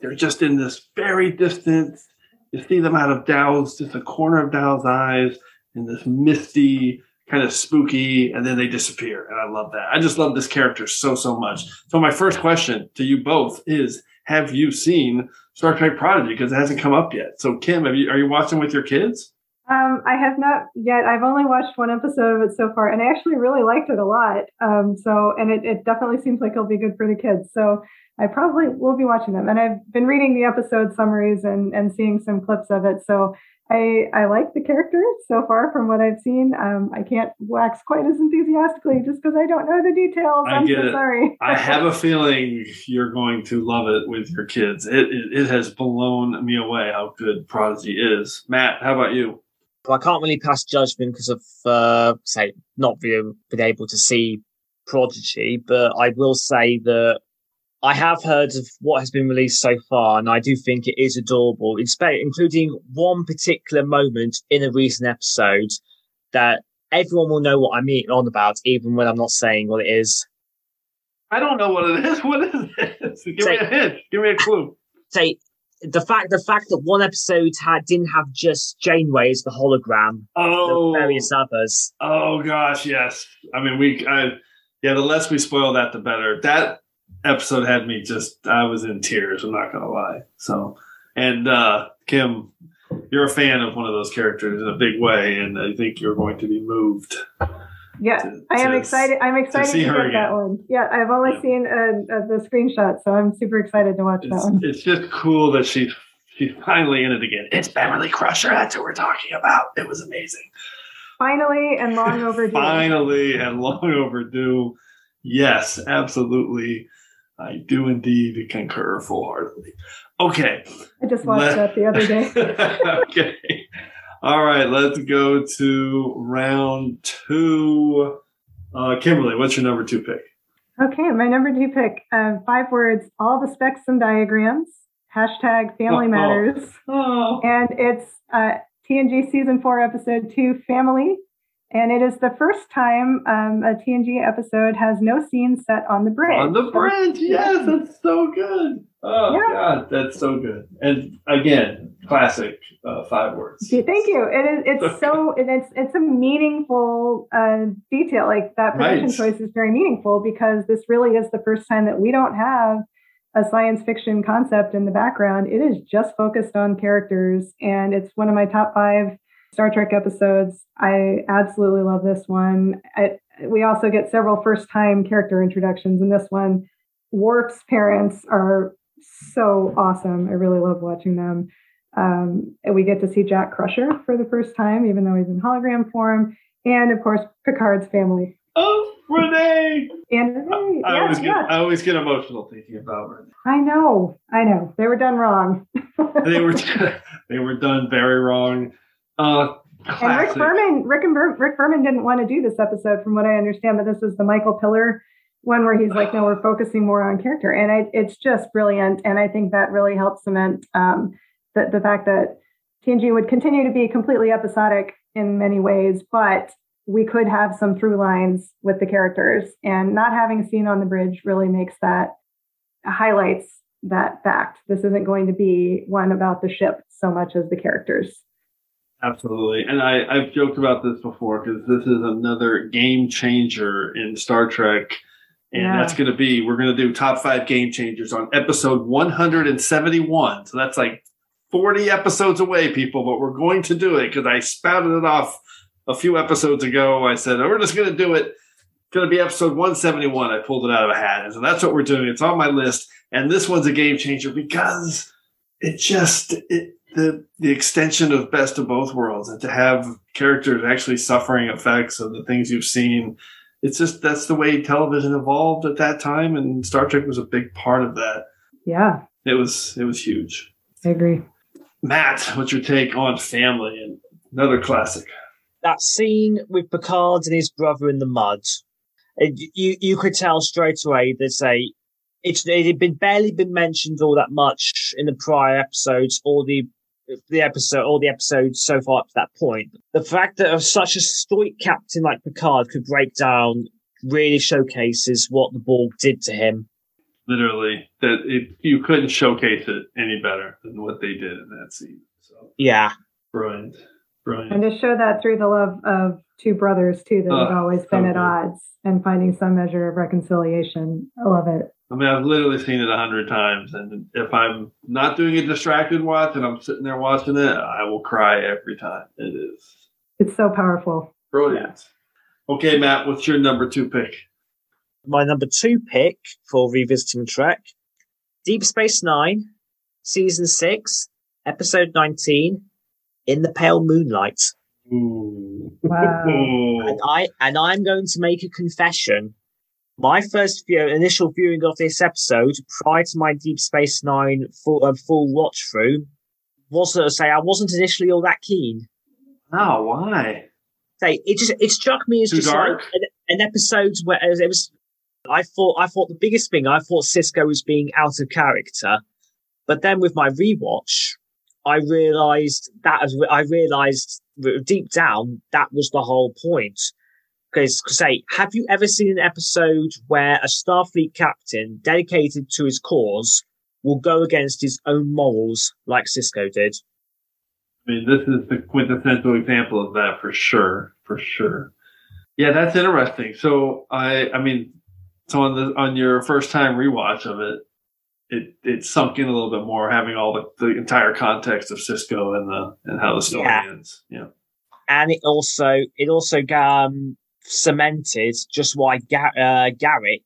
They're just in this very distance. You see them out of Dow's, just a corner of Dow's eyes, in this misty, kind of spooky, and then they disappear. And I love that. I just love this character so, so much. So my first question to you both is, have you seen Star Trek Prodigy? Because it hasn't come up yet. So Kim, have you, are you watching with your kids? Um, I have not yet. I've only watched one episode of it so far, and I actually really liked it a lot. Um, so, and it, it definitely seems like it'll be good for the kids. So I probably will be watching them. And I've been reading the episode summaries and, and seeing some clips of it. So I, I like the character so far from what I've seen. Um, I can't wax quite as enthusiastically just because I don't know the details. I I'm get so it. sorry. I have a feeling you're going to love it with your kids. It, it, it has blown me away how good Prodigy is. Matt, how about you? I can't really pass judgment because of, uh, say, not being able to see Prodigy, but I will say that I have heard of what has been released so far, and I do think it is adorable, including one particular moment in a recent episode that everyone will know what I'm eating on about, even when I'm not saying what it is. I don't know what it is. What is this? Give say, me a hint. Give me a clue. Say, the fact the fact that one episode had didn't have just Janeway as the hologram. Oh. There were various others. Oh, gosh, yes. I mean, we... I, yeah, the less we spoil that, the better. That... episode had me just, I was in tears, I'm not gonna lie. So, and uh, Kim, you're a fan of one of those characters in a big way, and I think you're going to be moved. Yeah, to, I am to, excited. I'm excited to, see to her get again. That one. Yeah, I've only yeah. seen a, a, the screenshot, so I'm super excited to watch it's, that one. It's just cool that she she's finally in it again. It's Beverly Crusher. That's what we're talking about. It was amazing. Finally and long overdue. Finally and long overdue. Yes, absolutely. I do indeed concur full-heartedly. Okay. I just watched Let- that the other day. Okay. All right, let's go to round two. Uh, Kimberly, what's your number two pick? Okay, my number two pick, uh, five words, all the specs and diagrams, hashtag family oh, matters. Oh. Oh. And it's uh, T N G season four, episode two, Family. And it is the first time um, a T N G episode has no scene set on the bridge. On the bridge, yes, that's so good. Oh, yeah. God, that's so good. And again, classic uh, five words. Thank you. It is. It's so. And it's it's a meaningful uh, detail. Like that production right. choice is very meaningful because this really is the first time that we don't have a science fiction concept in the background. It is just focused on characters, and it's one of my top five Star Trek episodes. I absolutely love this one. I, we also get several first-time character introductions in this one. Worf's parents are so awesome. I really love watching them. Um, and we get to see Jack Crusher for the first time, even though he's in hologram form. And, of course, Picard's family. Oh, Renee! And Renee. I, I, yeah, always get, yeah. I always get emotional thinking about Renee. I know. I know. They were done wrong. they were They were done very wrong. Uh, and Rick Berman, Rick and Ber- Rick Berman didn't want to do this episode, from what I understand. But this is the Michael Piller one where he's like, "No, we're focusing more on character," and I, it's just brilliant. And I think that really helps cement um, the the fact that T N G would continue to be completely episodic in many ways, but we could have some through lines with the characters. And not having seen on the bridge really makes that highlights that fact. This isn't going to be one about the ship so much as the characters. Absolutely. And I, I've joked about this before because this is another game changer in Star Trek. And yeah. that's going to be, we're going to do top five game changers on episode one hundred seventy-one. So that's like forty episodes away, people, but we're going to do it because I spouted it off a few episodes ago. I said, oh, we're just going to do it. It's going to be episode one seventy-one. I pulled it out of a hat. And so that's what we're doing. It's on my list. And this one's a game changer because it just, it, The the extension of Best of Both Worlds, and to have characters actually suffering effects of the things you've seen, it's just that's the way television evolved at that time, and Star Trek was a big part of that. Yeah, it was it was huge. I agree. Matt, what's your take on Family? And another classic. That scene with Picard and his brother in the mud, it, you you could tell straight away there's a. It's it had been barely been mentioned all that much in the prior episodes, or the. the episode or the episodes so far up to that point. The fact that of such a stoic captain like Picard could break down really showcases what the Borg did to him. Literally, that it, you couldn't showcase it any better than what they did in that scene. So yeah, brilliant, brilliant. And to show that through the love of two brothers too, that uh, have always been okay. at odds and finding some measure of reconciliation. I love it. I mean, I've literally seen it a hundred times, and if I'm not doing a distracted watch and I'm sitting there watching it, I will cry every time. It is. It's so powerful. Brilliant. Yeah. Okay, Matt, what's your number two pick? My number two pick for revisiting Trek, Deep Space Nine, Season six, Episode nineteen, In the Pale Moonlight. Ooh. Wow. and, I, and I'm going to make a confession. My first view, initial viewing of this episode prior to my Deep Space Nine full, uh, full watch through, was to say I wasn't initially all that keen. Oh, why? They, it just it struck me as Too just dark. Like an, an episode where it was. I thought I thought the biggest thing I thought Sisko was being out of character, but then with my rewatch, I realised that as I realised deep down that was the whole point. Because say, have you ever seen an episode where a Starfleet captain dedicated to his cause will go against his own morals like Sisko did? I mean, this is the quintessential example of that for sure, for sure. Yeah, that's interesting. So I, I mean, so on the on your first time rewatch of it, it it sunk in a little bit more, having all the, the entire context of Sisko and the and how the story yeah. ends. Yeah, and it also it also um. cemented just why Ga- uh, Garrick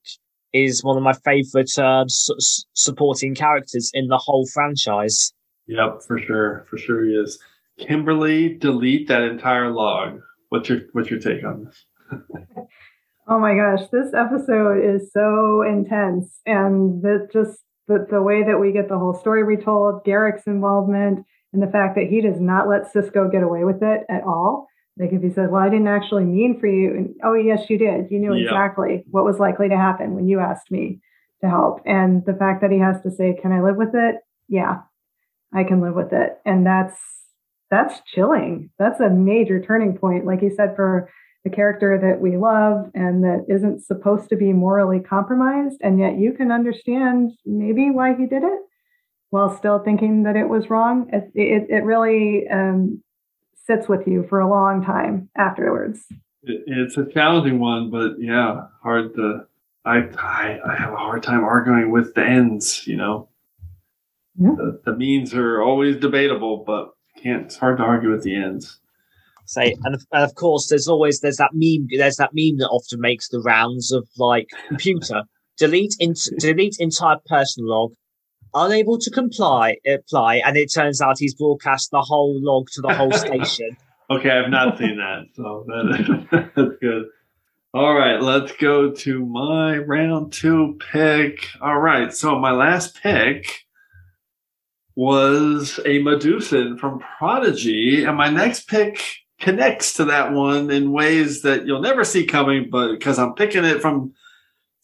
is one of my favorite uh, su- supporting characters in the whole franchise. Yep, for sure, for sure he is. Kimberly, delete that entire log. What's your what's your take on this? Oh my gosh, this episode is so intense, and that just the the way that we get the whole story retold, Garrick's involvement, and the fact that he does not let Sisko get away with it at all. Like if he says, well, I didn't actually mean for you. And, oh, yes, you did. You knew yeah. exactly what was likely to happen when you asked me to help. And the fact that he has to say, can I live with it? Yeah, I can live with it. And that's that's chilling. That's a major turning point. Like he said, for the character that we love and that isn't supposed to be morally compromised. And yet you can understand maybe why he did it while still thinking that it was wrong. It, it, it really... Um, sits with you for a long time afterwards. It, it's a challenging one, but yeah, hard to. I, I I have a hard time arguing with the ends. You know, yeah. the, the means are always debatable, but can't. It's hard to argue with the ends. Say, and of, and of course, there's always there's that meme. There's that meme that often makes the rounds of like computer delete in, delete entire personal log. Unable to comply, apply, and it turns out he's broadcast the whole log to the whole station. Okay, I've not seen that, so that, that's good. All right, let's go to my round two pick. All right, so my last pick was a Medusan from Prodigy, and my next pick connects to that one in ways that you'll never see coming, but because I'm picking it from...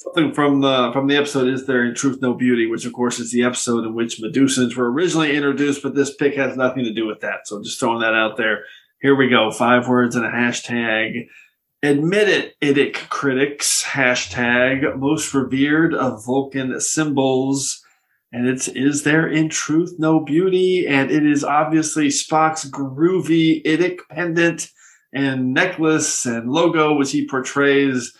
Something from the from the episode Is There In Truth No Beauty, which of course is the episode in which Medusans were originally introduced, but this pick has nothing to do with that. So just throwing that out there. Here we go. Five words and a hashtag. Admit it, I D I C critics. Hashtag most revered of Vulcan symbols. And it's Is There In Truth No Beauty? And it is obviously Spock's groovy I D I C pendant and necklace and logo, which he portrays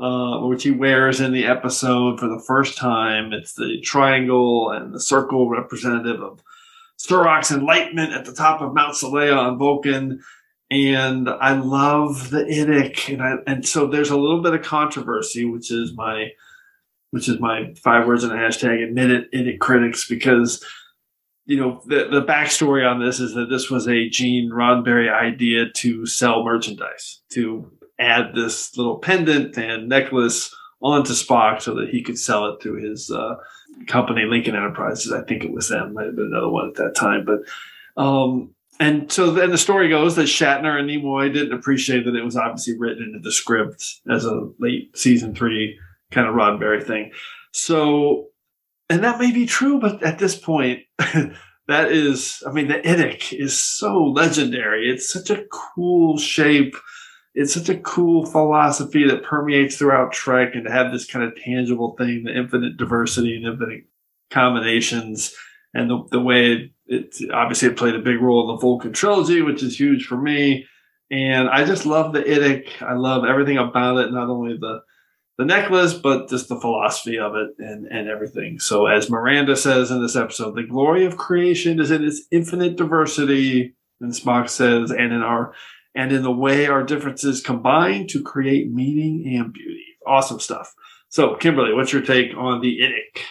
Uh, which he wears in the episode for the first time. It's the triangle and the circle representative of Sturak's enlightenment at the top of Mount Seleia on Vulcan. And I love the I D I C. And, I, and so there's a little bit of controversy, which is my which is my five words and a hashtag, admit it, I D I C critics, because you know the, the backstory on this is that this was a Gene Roddenberry idea to sell merchandise, to add this little pendant and necklace onto Spock so that he could sell it to his uh, company, Lincoln Enterprises. I think it was them. Might have been another one at that time. But um, and so then the story goes that Shatner and Nimoy didn't appreciate that it was obviously written into the script as a late season three kind of Roddenberry thing. So, and that may be true, but at this point, that is, I mean, the I D I C is so legendary. It's such a cool shape. It's such a cool philosophy that permeates throughout Trek, and to have this kind of tangible thing, the infinite diversity and infinite combinations, and the, the way it, it obviously it played a big role in the Vulcan trilogy, which is huge for me. And I just love the I D I C. I love everything about it, not only the, the necklace, but just the philosophy of it and, and everything. So as Miranda says in this episode, the glory of creation is in its infinite diversity, and Spock says, and in our... and in the way our differences combine to create meaning and beauty. Awesome stuff. So, Kimberly, what's your take on the I D I C?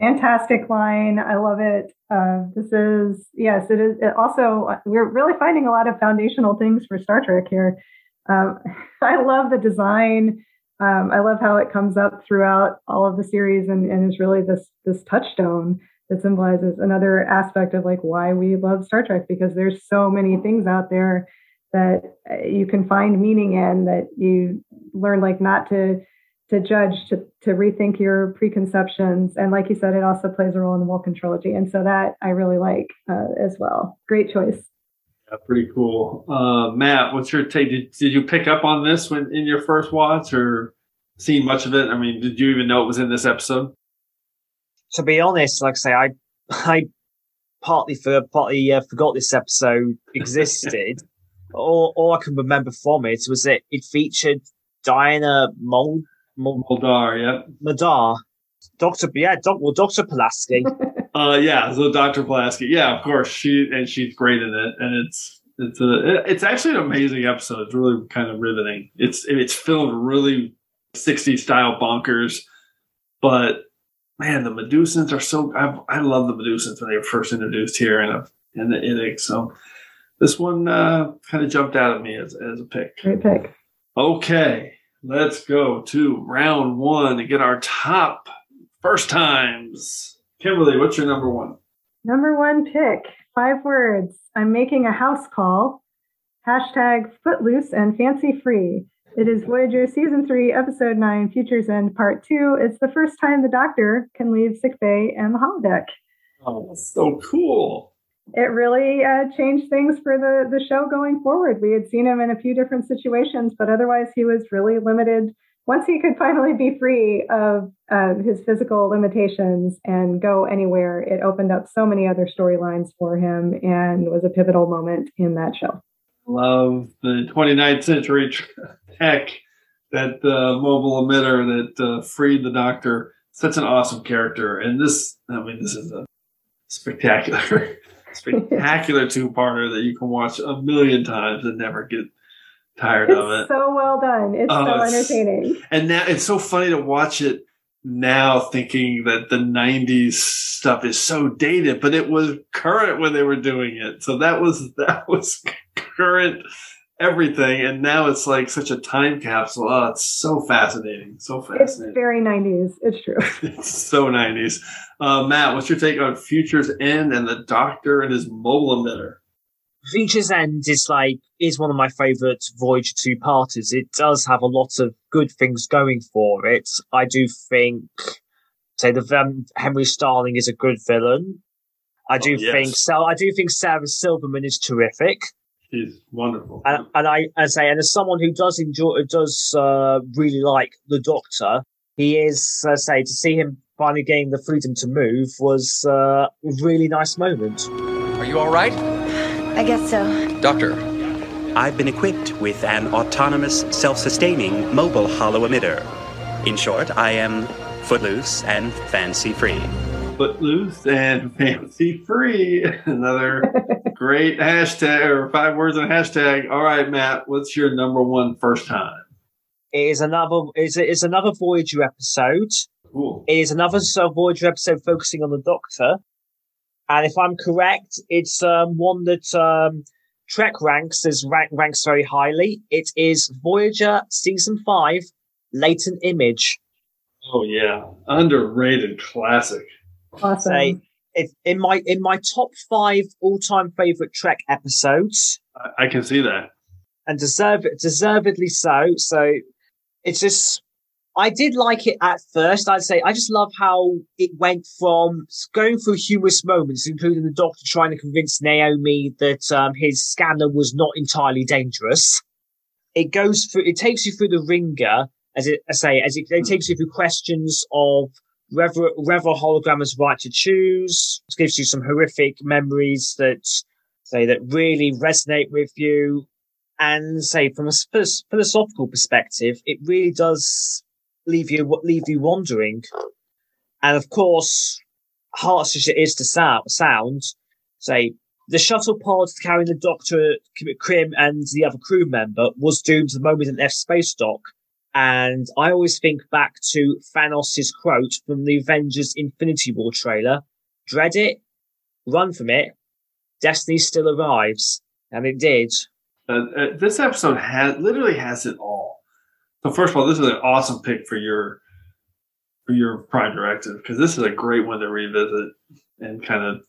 Fantastic line. I love it. Uh, this is, yes, it is. It also, we're really finding a lot of foundational things for Star Trek here. Um, I love the design. Um, I love how it comes up throughout all of the series and, and is really this this touchstone that symbolizes another aspect of like why we love Star Trek, because there's so many things out there that you can find meaning in, that you learn like not to to judge, to to rethink your preconceptions. And like you said, it also plays a role in the Vulcan trilogy. And so that I really like uh, as well. Great choice. Yeah, pretty cool. Uh, Matt, what's your take? Did, did you pick up on this when in your first watch or seen much of it? I mean, did you even know it was in this episode? To be honest, like I say, I I partly for, partly uh, forgot this episode existed. all, all I can remember from it was that it featured Diana Mold. Muldar, yeah. Madar. Doctor, yeah, doc, well, Doctor Pulaski. uh, yeah, so Doctor Pulaski. Yeah, of course. She and she's great in it. And it's it's a, it's actually an amazing episode. It's really kind of riveting. It's it's filled really sixties style bonkers. But man, the Medusans are so. I've, I love the Medusans when they were first introduced here in a, in the I D I C. So this one uh, kind of jumped out at me as as a pick. Great pick. Okay. Let's go to round one and get our top first times. Kimberly, what's your number one? Number one pick, five words. I'm making a house call. Hashtag footloose and fancy free. It is Voyager Season three, Episode nine, Futures End, Part two. It's the first time the Doctor can leave sick bay and the holodeck. Oh, that's so cool. It really uh, changed things for the, the show going forward. We had seen him in a few different situations, but otherwise he was really limited once he could finally be free of uh, his physical limitations and go anywhere. It opened up so many other storylines for him and was a pivotal moment in that show. Love the twenty-ninth century tech, that uh, mobile emitter that uh, freed the Doctor. Such an awesome character. And this, I mean, this is a spectacular... spectacular two-parter that you can watch a million times and never get tired it's of it. It's so well done. It's oh, so entertaining. It's, and now it's so funny to watch it now thinking that the nineties stuff is so dated, but it was current when they were doing it. So that was that was current everything. And now it's like such a time capsule. Oh, it's so fascinating. So fascinating. It's very nineties. It's true. It's so nineties. Uh, Matt, what's your take on Futures End and the Doctor and his mobile emitter? Futures End is like is one of my favourite Voyager two-parters. It does have a lot of good things going for it. I do think, say, the um, Henry Starling is a good villain. I do oh, yes. think so. I do think Sarah Silverman is terrific. She's wonderful. And, and I, I say, and as someone who does enjoy, who does uh, really like the Doctor, he is, I say, to see him finally getting the freedom to move was uh, a really nice moment. Are you all right? I guess so. Doctor, I've been equipped with an autonomous, self-sustaining mobile hollow emitter. In short, I am footloose and fancy-free. Footloose and fancy-free. Another great hashtag, or five words and hashtag. All right, Matt, what's your number one first time? It is another, it's, it's another Voyager episode. Cool. It is another uh, Voyager episode focusing on the Doctor. And if I'm correct, it's um, one that um, Trek Ranks is rank, ranks very highly. It is Voyager Season five, Latent Image. Oh, yeah. Underrated classic. Awesome. Say, it, in my in my top five all-time favourite Trek episodes. I, I can see that. And deserve, deservedly so. So it's just... I did like it at first. I'd say I just love how it went from going through humorous moments, including the Doctor trying to convince Naomi that um, his scanner was not entirely dangerous. It goes through, it takes you through the ringer, as it, I say, as it, it takes you through questions of whether, whether a hologram is right to choose. It gives you some horrific memories that say that really resonate with you. And say from a philosophical perspective, it really does leave you leave you wandering. And of course, harsh as it is to sound, say, the shuttle pod carrying the Doctor, Krim, and the other crew member was doomed the moment it left space dock. And I always think back to Thanos' quote from the Avengers Infinity War trailer, dread it, run from it, destiny still arrives. And it did. Uh, uh, this episode has literally has it all. So first of all, this is an awesome pick for your for your Prime Directive, because this is a great one to revisit and kind of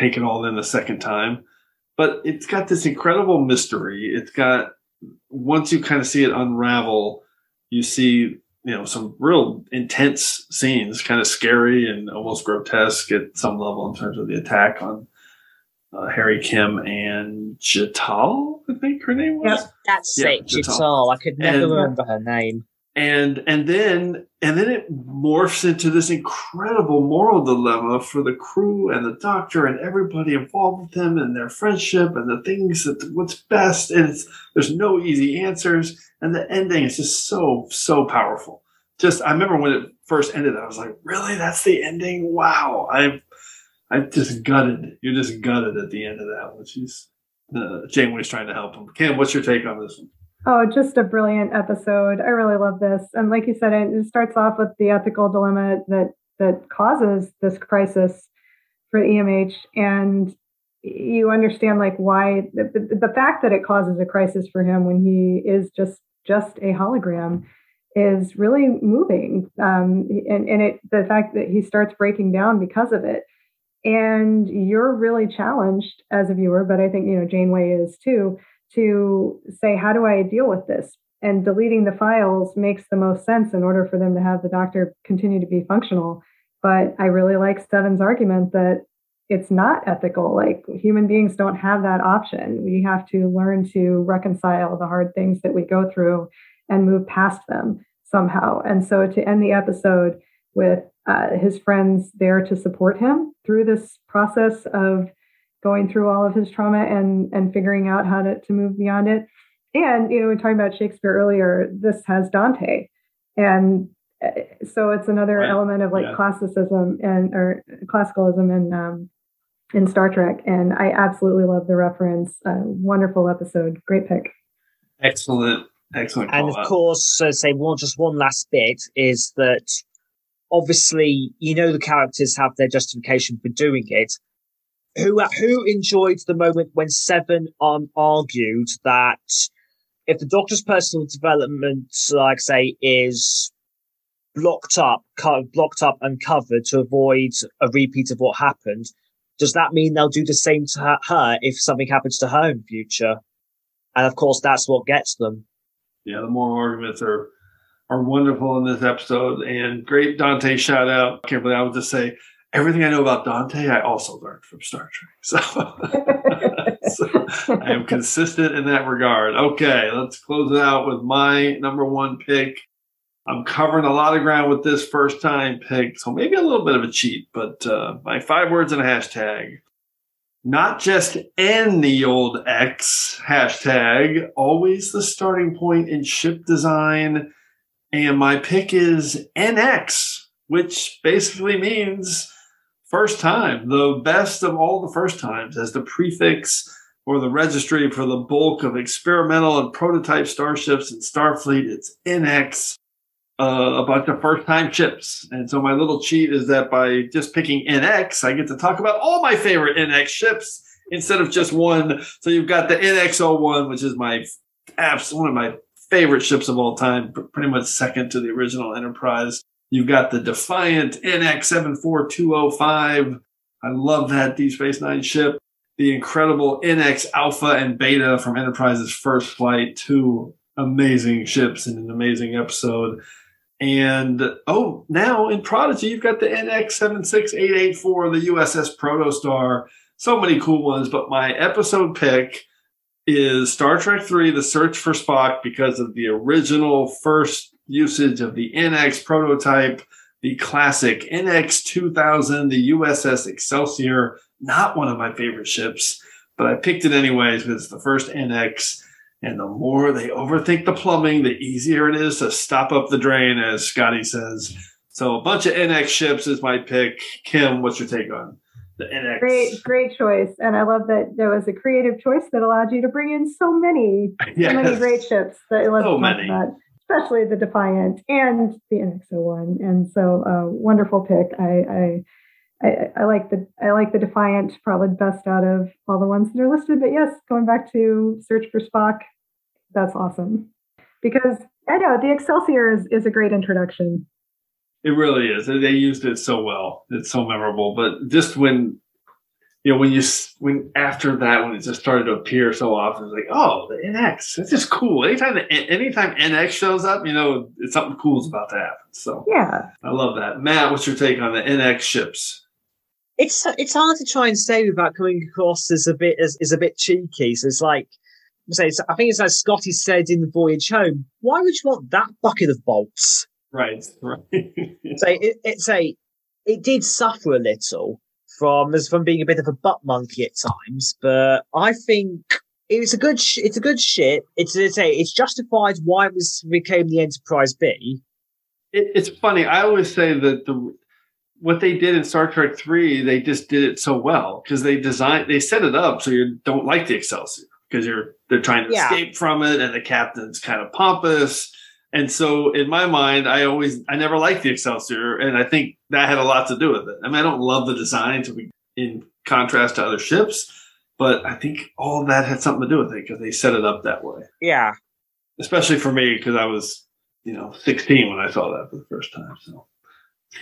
take it all in the second time. But it's got this incredible mystery. It's got, once you kind of see it unravel, you see, you know, some real intense scenes, kind of scary and almost grotesque at some level in terms of the attack on uh, Harry, Kim, and Jital, I think her name was. Yep, that's yeah, it, Jital. Jital. I could never and, remember her name. And and then and then it morphs into this incredible moral dilemma for the crew and the doctor and everybody involved with them and their friendship and the things that what's best. And it's, there's no easy answers. And the ending is just so, so powerful. Just, I remember when it first ended, I was like, really? That's the ending? Wow. I I just gutted. You're just gutted at the end of that one. She's, uh, Janeway's trying to help him. Kim, what's your take on this one? Oh, just a brilliant episode. I really love this. And like you said, it starts off with the ethical dilemma that that causes this crisis for E M H. And you understand like why the, the fact that it causes a crisis for him when he is just just a hologram is really moving. Um, and, and it the fact that he starts breaking down because of it. And you're really challenged as a viewer, but I think, you know, Janeway is too, to say, how do I deal with this? And deleting the files makes the most sense in order for them to have the doctor continue to be functional. But I really like Seven's argument that it's not ethical. Like, human beings don't have that option. We have to learn to reconcile the hard things that we go through and move past them somehow. And so to end the episode with uh, his friends there to support him through this process of going through all of his trauma and and figuring out how to, to move beyond it. And, you know, we were talking about Shakespeare earlier, this has Dante. And so it's another right. element of like yeah. classicism and, or classicalism in, um, in Star Trek. And I absolutely love the reference. Uh, wonderful episode. Great pick. Excellent. Excellent. And of out. course, uh, say well, just one last bit is that obviously, you know, the characters have their justification for doing it. Who who enjoyed the moment when Seven um, argued that if the doctor's personal development, like say, is blocked up, co- blocked up and covered to avoid a repeat of what happened, does that mean they'll do the same to her, her if something happens to her in future? And of course, that's what gets them. Yeah, the moral arguments are are wonderful in this episode, and great Dante shout out. I can't believe I would just say. Everything I know about Dante, I also learned from Star Trek. So, so I am consistent in that regard. Okay, let's close it out with my number one pick. I'm covering a lot of ground with this first time pick, so maybe a little bit of a cheat, but uh, my five words and a hashtag. Not just any old X hashtag, always the starting point in ship design. And my pick is N X, which basically means... first time, the best of all the first times, as the prefix or the registry for the bulk of experimental and prototype starships in Starfleet. It's N X, uh, a bunch of first-time ships. And so my little cheat is that by just picking N X, I get to talk about all my favorite N X ships instead of just one. So you've got the N X oh one, which is my abs- one of my favorite ships of all time, pretty much second to the original Enterprise. You've got the Defiant N X seven four two oh five. I love that Deep Space Nine ship. The incredible N X Alpha and Beta from Enterprise's first flight. Two amazing ships in an amazing episode. And, oh, now in Prodigy, you've got the N X seven six eight eight four, the U S S Protostar. So many cool ones. But my episode pick is Star Trek three, The Search for Spock, because of the original first usage of the N X prototype, the classic N X two thousand, the U S S Excelsior, not one of my favorite ships, but I picked it anyways because it's the first N X, and the more they overthink the plumbing, the easier it is to stop up the drain, as Scotty says. So a bunch of N X ships is my pick. Kim, what's your take on the N X? Great, great choice. And I love that there was a creative choice that allowed you to bring in so many, yes. so many great ships. That it so many. About. Especially the Defiant and the N X oh one, and so a uh, wonderful pick. I, I I I like the I like the Defiant probably best out of all the ones that are listed. But yes, going back to Search for Spock, that's awesome because I know the Excelsior is, is a great introduction. It really is. They used it so well. It's so memorable. But just when you know, when you when after that, when it just started to appear so often, it's like, oh, the N X, that's just cool. Anytime the, anytime N X shows up, you know, it's something cool's about to happen. So yeah, I love that. Matt, what's your take on the N X ships? It's it's hard to try and say without coming across as a bit as is a bit cheeky. So it's like, so it's, I think it's like Scotty said in the Voyage Home. Why would you want that bucket of bolts? Right, right. So it, it's a it did suffer a little from as from being a bit of a butt monkey at times, but I think it's a good sh- it's a good ship. It's it's, a, it's justified why it was became the Enterprise B. It, it's funny. I always say that the. What they did in Star Trek three, they just did it so well because they designed, they set it up so you don't like the Excelsior because you're they're trying to yeah. escape from it, and the captain's kind of pompous. And so, in my mind, I always, I never liked the Excelsior, and I think that had a lot to do with it. I mean, I don't love the design to be in contrast to other ships, but I think all of that had something to do with it because they set it up that way. Yeah, especially for me because I was, you know, sixteen when I saw that for the first time. So.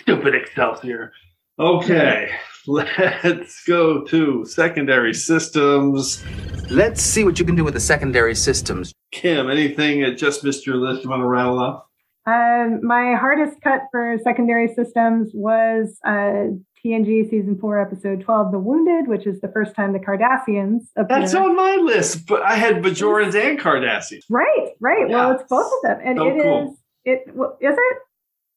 Stupid Excelsior. Okay, let's go to secondary systems. Let's see what you can do with the secondary systems. Kim, anything that just missed your list you want to rattle off? Um, my hardest cut for secondary systems was uh, T N G Season four, Episode twelve, The Wounded, which is the first time the Cardassians appear. That's on my list, but I had Bajorans and Cardassians. Right, right. Yeah. Well, it's both of them. And so it cool. is, it, well, is it?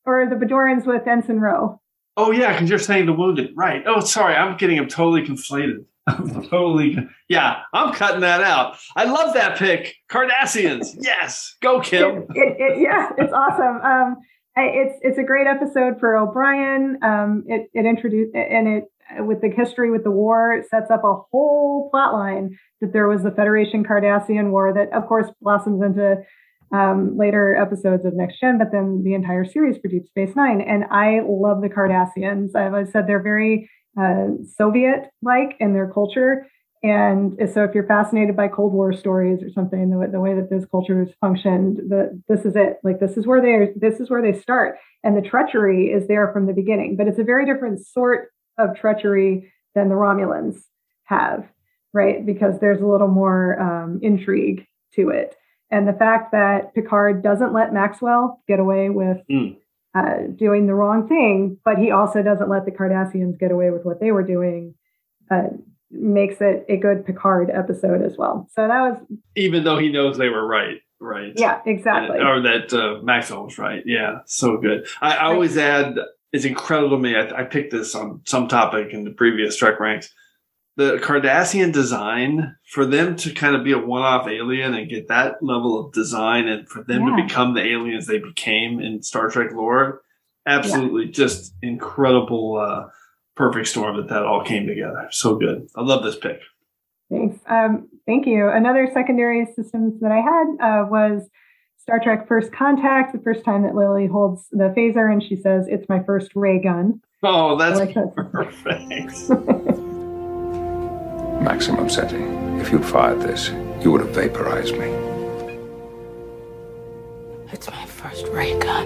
Or the Bajorans with Ensign Rowe. Oh, yeah, because you're saying The Wounded. Right. Oh, sorry. I'm getting them totally conflated. I'm totally. Yeah, I'm cutting that out. I love that pick. Cardassians. Yes. Go, Kim. It, it, it, yeah, it's awesome. Um, it's it's a great episode for O'Brien. Um, it, it introduced, and it, with the history with the war, it sets up a whole plot line that there was the Federation-Cardassian War that, of course, blossoms into Um, later episodes of Next Gen, but then the entire series for Deep Space Nine. And I love the Cardassians. I've always said they're very uh, Soviet-like in their culture. And so if you're fascinated by Cold War stories or something, the, the way that those cultures functioned, the, this is it. Like, this is where they are, this is where they start. And the treachery is there from the beginning. But it's a very different sort of treachery than the Romulans have, right? Because there's a little more um, intrigue to it. And the fact that Picard doesn't let Maxwell get away with mm. uh, doing the wrong thing, but he also doesn't let the Cardassians get away with what they were doing, uh, makes it a good Picard episode as well. So that was... Even though he knows they were right, right? Yeah, exactly. And, or that uh, Maxwell was right. Yeah, so good. I, I always add, it's incredible to me, I, I picked this on some topic in the previous Trek Ranks, the Cardassian design, for them to kind of be a one-off alien and get that level of design and for them yeah. to become the aliens they became in Star Trek lore, absolutely yeah. just incredible, uh, perfect storm that that all came together. So good. I love this pick. Thanks. Um, thank you. Another secondary systems that I had uh, was Star Trek First Contact, the first time that Lily holds the phaser and she says, "It's my first ray gun." Oh, that's like perfect. Maximum setting. If you'd fired this, you would have vaporized me. It's my first ray gun.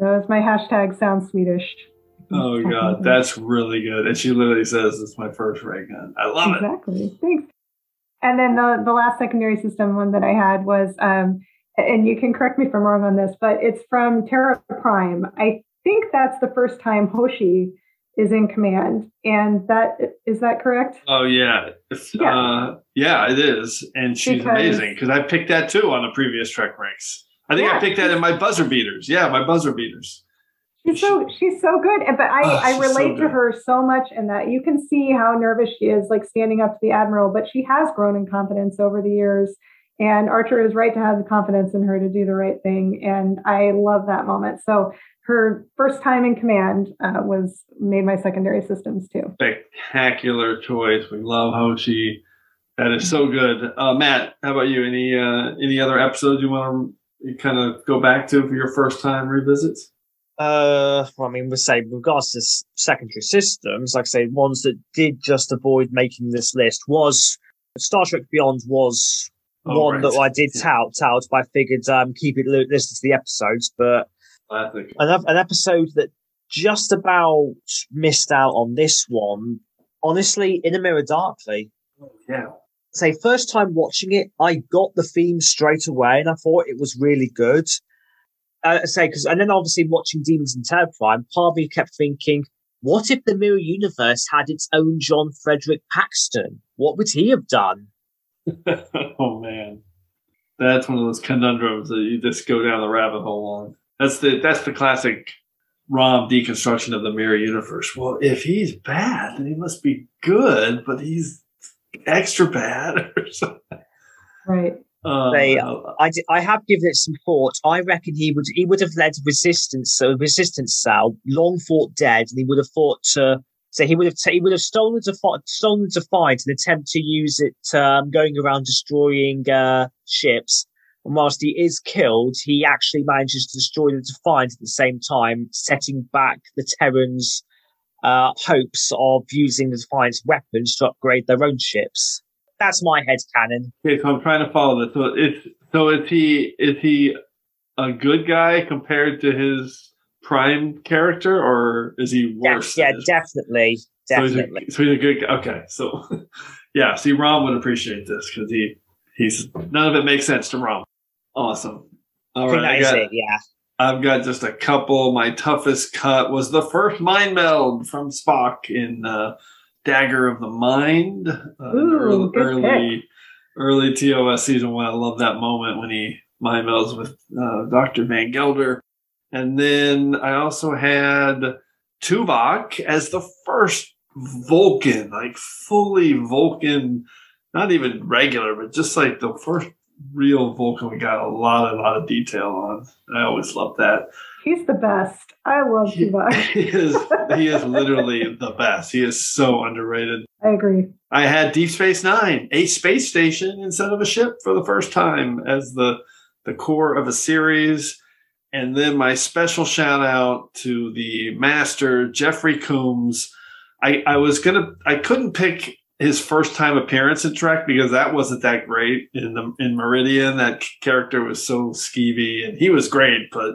That was my hashtag sounds Swedish. Oh, God, that's really good. And she literally says, "It's my first ray gun." I love exactly. it. Exactly. Thanks. And then the, the last secondary system one that I had was, um, and you can correct me if I'm wrong on this, but it's from Terra Prime. I think that's the first time Hoshi is in command, and that is that correct? Oh yeah, it's, yeah, uh, yeah it is, and she's because, amazing because I picked that too on the previous Trek Ranks. I think yeah, I picked that in my buzzer beaters. Yeah, my buzzer beaters. She's she, so she's so good, and but I, oh, I relate so to her so much in that you can see how nervous she is, like standing up to the Admiral. But she has grown in confidence over the years, and Archer is right to have the confidence in her to do the right thing, and I love that moment. So. Her first time in command uh, was made my secondary systems, too. Spectacular choice. We love Hoshi. That is so good. Uh, Matt, how about you? Any uh, any other episodes you want to kind of go back to for your first time revisits? Uh, well, I mean, we say, with regards to secondary systems, like I say, ones that did just avoid making this list was Star Trek Beyond was oh, one right. that I did tout, tout, but I figured um, keep it listed to the episodes, but An, an episode that just about missed out on this one. Honestly, In a Mirror Darkly. Oh, yeah. Say, first time watching it, I got the theme straight away, and I thought it was really good. Uh, say, because and then obviously watching Demons and Terra Prime, part of me kept thinking, what if the Mirror Universe had its own John Frederick Paxton? What would he have done? Oh man, that's one of those conundrums that you just go down the rabbit hole on. That's the that's the classic Rom deconstruction of the Mirror Universe. Well, if he's bad, then he must be good, but he's extra bad or something, right? Uh, they, uh, I, I have given it some thought. I reckon he would he would have led resistance, so resistance cell long fought dead, and he would have fought to so he would have t- he would have stolen to fo- stolen to fight and attempt to use it um, going around destroying uh, ships. And whilst he is killed, he actually manages to destroy the Defiant at the same time, setting back the Terrans' uh, hopes of using the Defiant's weapons to upgrade their own ships. That's my headcanon. Okay, so I'm trying to follow this. So it's so is he is he a good guy compared to his prime character, or is he worse? Yeah, yeah definitely, definitely. So he's, a, so he's a good guy. Okay, so yeah, see, Rom would appreciate this because he he's none of it makes sense to Rom. Awesome. All right, I got, it, yeah. I've got just a couple. My toughest cut was the first mind meld from Spock in uh, Dagger of the Mind. Uh, Ooh, early, early, early T O S season one. I love that moment when he mind melds with uh, Doctor Van Gelder. And then I also had Tuvok as the first Vulcan, like fully Vulcan, not even regular, but just like the first real Vulcan we got a lot, a lot of detail on. I always love that. He's the best. I love he, Tuvok. He is he is literally the best. He is so underrated. I agree. I had Deep Space Nine, a space station instead of a ship for the first time as the, the core of a series. And then my special shout out to the master, Jeffrey Combs. I, I was going to, I couldn't pick his first time appearance in Trek because that wasn't that great in the in Meridian. That character was so skeevy, and he was great, but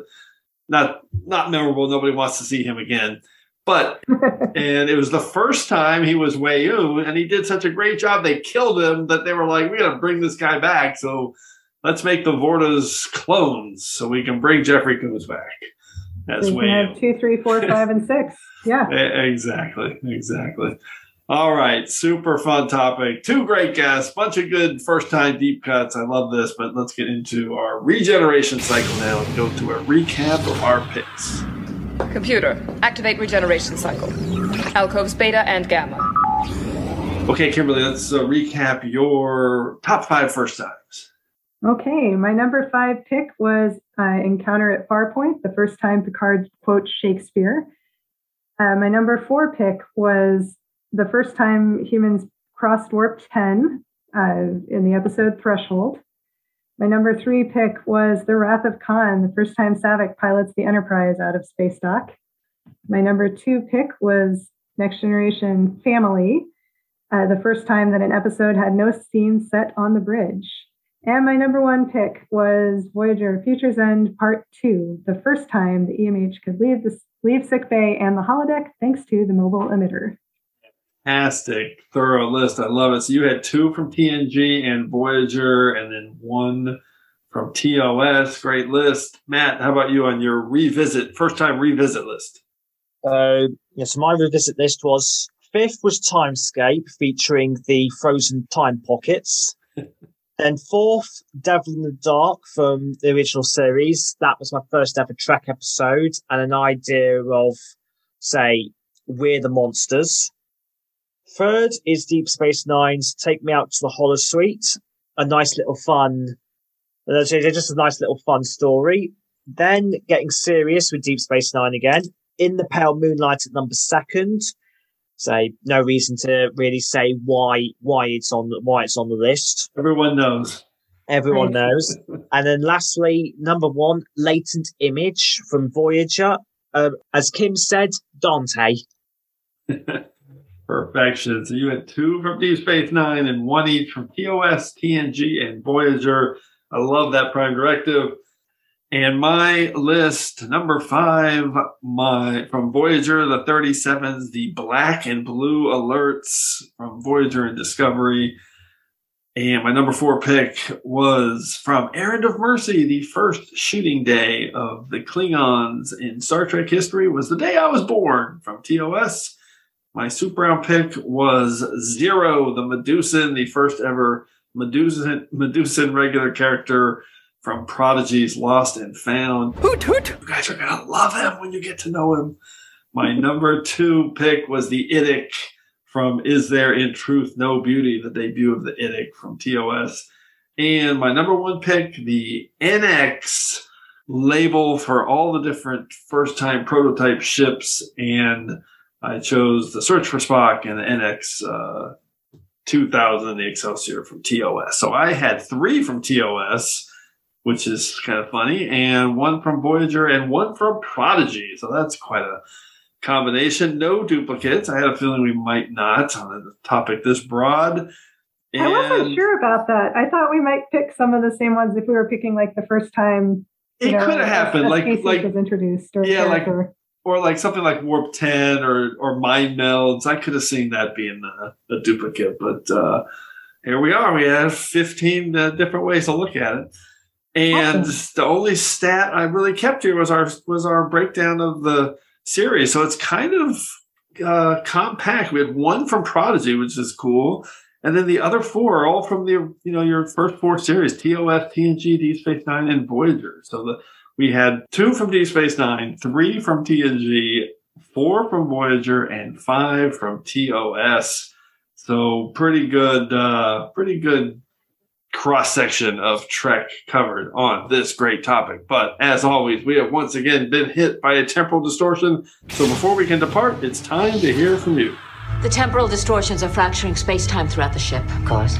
not not memorable. Nobody wants to see him again. But and it was the first time he was Weyoun, and he did such a great job. They killed him that they were like, we got to bring this guy back. So let's make the Vortas clones so we can bring Jeffrey Combs back. That's Weyoun. Two, three, four, five, and six. Yeah, exactly, exactly. All right, super fun topic. Two great guests, bunch of good first-time deep cuts. I love this, but let's get into our regeneration cycle now and go to a recap of our picks. Computer, activate regeneration cycle. Alcoves beta and gamma. Okay, Kimberly, let's uh, recap your top five first times. Okay, my number five pick was uh, Encounter at Farpoint, the first time Picard quotes Shakespeare. Uh, my number four pick was the first time humans crossed warp ten uh, in the episode Threshold. My number three pick was The Wrath of Khan, the first time Saavik pilots the Enterprise out of space dock. My number two pick was Next Generation Family, uh, the first time that an episode had no scene set on the bridge. And my number one pick was Voyager Futures End Part two, the first time the E M H could leave, the, leave sick bay and the holodeck thanks to the mobile emitter. Fantastic, thorough list. I love it. So you had two from T N G and Voyager, and then one from T O S. Great list. Matt, how about you on your revisit, first time revisit list? Uh, yes, my revisit list was fifth was Timescape, featuring the frozen time pockets. Then fourth, Devil in the Dark from the original series. That was my first ever Trek episode, and an idea of, say, we're the monsters. Third is Deep Space Nine's Take Me Out to the Holosuite. A nice little fun, just a nice little fun story. Then getting serious with Deep Space Nine again. In the Pale Moonlight at number second. So no reason to really say why why it's on why it's on the list. Everyone knows. Everyone knows. And then lastly, number one, Latent Image from Voyager. Uh, as Kim said, Dante. Perfection. So you had two from Deep Space Nine and one each from T O S, T N G, and Voyager. I love that Prime Directive. And my list, number five, my from Voyager, the thirty-sevens, the black and blue alerts from Voyager and Discovery. And my number four pick was from Errand of Mercy, the first shooting day of the Klingons in Star Trek history was the day I was born, from T O S. My super round pick was Zero, the Medusan, the first ever Medusan, Medusan regular character from Prodigy's Lost and Found. Hoot, hoot. You guys are going to love him when you get to know him. My number two pick was the I D I C from Is There In Truth No Beauty, the debut of the I D I C from T O S. And my number one pick, the N X label for all the different first-time prototype ships. And I chose the Search for Spock and the N X two thousand, the Excelsior from T O S. So I had three from T O S, which is kind of funny, and one from Voyager and one from Prodigy. So that's quite a combination. No duplicates. I had a feeling we might not on a topic this broad. And I wasn't sure about that. I thought we might pick some of the same ones if we were picking like the first time. It know, could have happened. Like, like was introduced. Or yeah, like, or, or like something like Warp ten or, or Mind Melds. I could have seen that being a, a duplicate, but uh, here we are. We have fifteen uh, different ways to look at it. And awesome. The only stat I really kept here was our was our breakdown of the series. So it's kind of uh, compact. We had one from Prodigy, which is cool, and then the other four are all from the you know your first four series: T O S, T N G, Deep Space Nine, and Voyager. So the, we had two from Deep Space Nine, three from T N G, four from Voyager, and five from T O S. So pretty good, uh, pretty good. cross-section of Trek covered on this great topic. But as always, we have once again been hit by a temporal distortion. So before we can depart, it's time to hear from you. The temporal distortions are fracturing space-time throughout the ship, of course.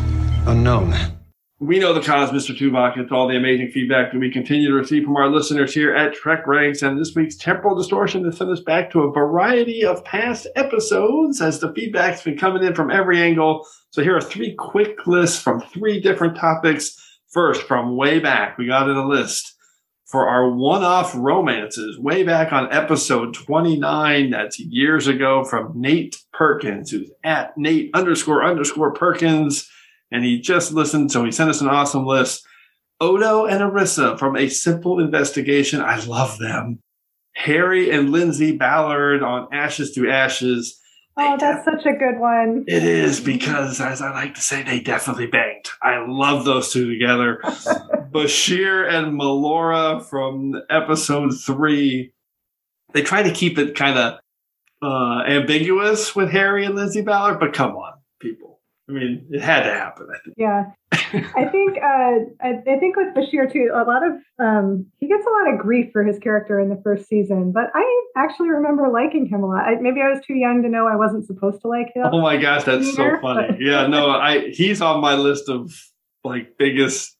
Oh, no, man. We know the cause, Mister Tuvok, and to all the amazing feedback that we continue to receive from our listeners here at Trek Ranks. And this week's temporal distortion has sent us back to a variety of past episodes as the feedback's been coming in from every angle. So here are three quick lists from three different topics. First, from way back, we got in a list for our one-off romances way back on episode twenty-nine. That's years ago, from Nate Perkins, who's at Nate underscore underscore Perkins. And he just listened, so he sent us an awesome list. Odo and Arissa from A Simple Investigation. I love them. Harry and Lindsay Ballard on Ashes to Ashes. Oh, they that's def- such a good one. It is, because, as I like to say, they definitely banged. I love those two together. Bashir and Melora from episode three. They try to keep it kind of uh, ambiguous with Harry and Lindsay Ballard, but come on, people. I mean, it had to happen, I think. Yeah. I think uh, I, I think with Bashir, too, a lot of um, he gets a lot of grief for his character in the first season. But I actually remember liking him a lot. I, maybe I was too young to know I wasn't supposed to like him. Oh, my gosh. That's either, so funny. But... yeah, no, I he's on my list of, like, biggest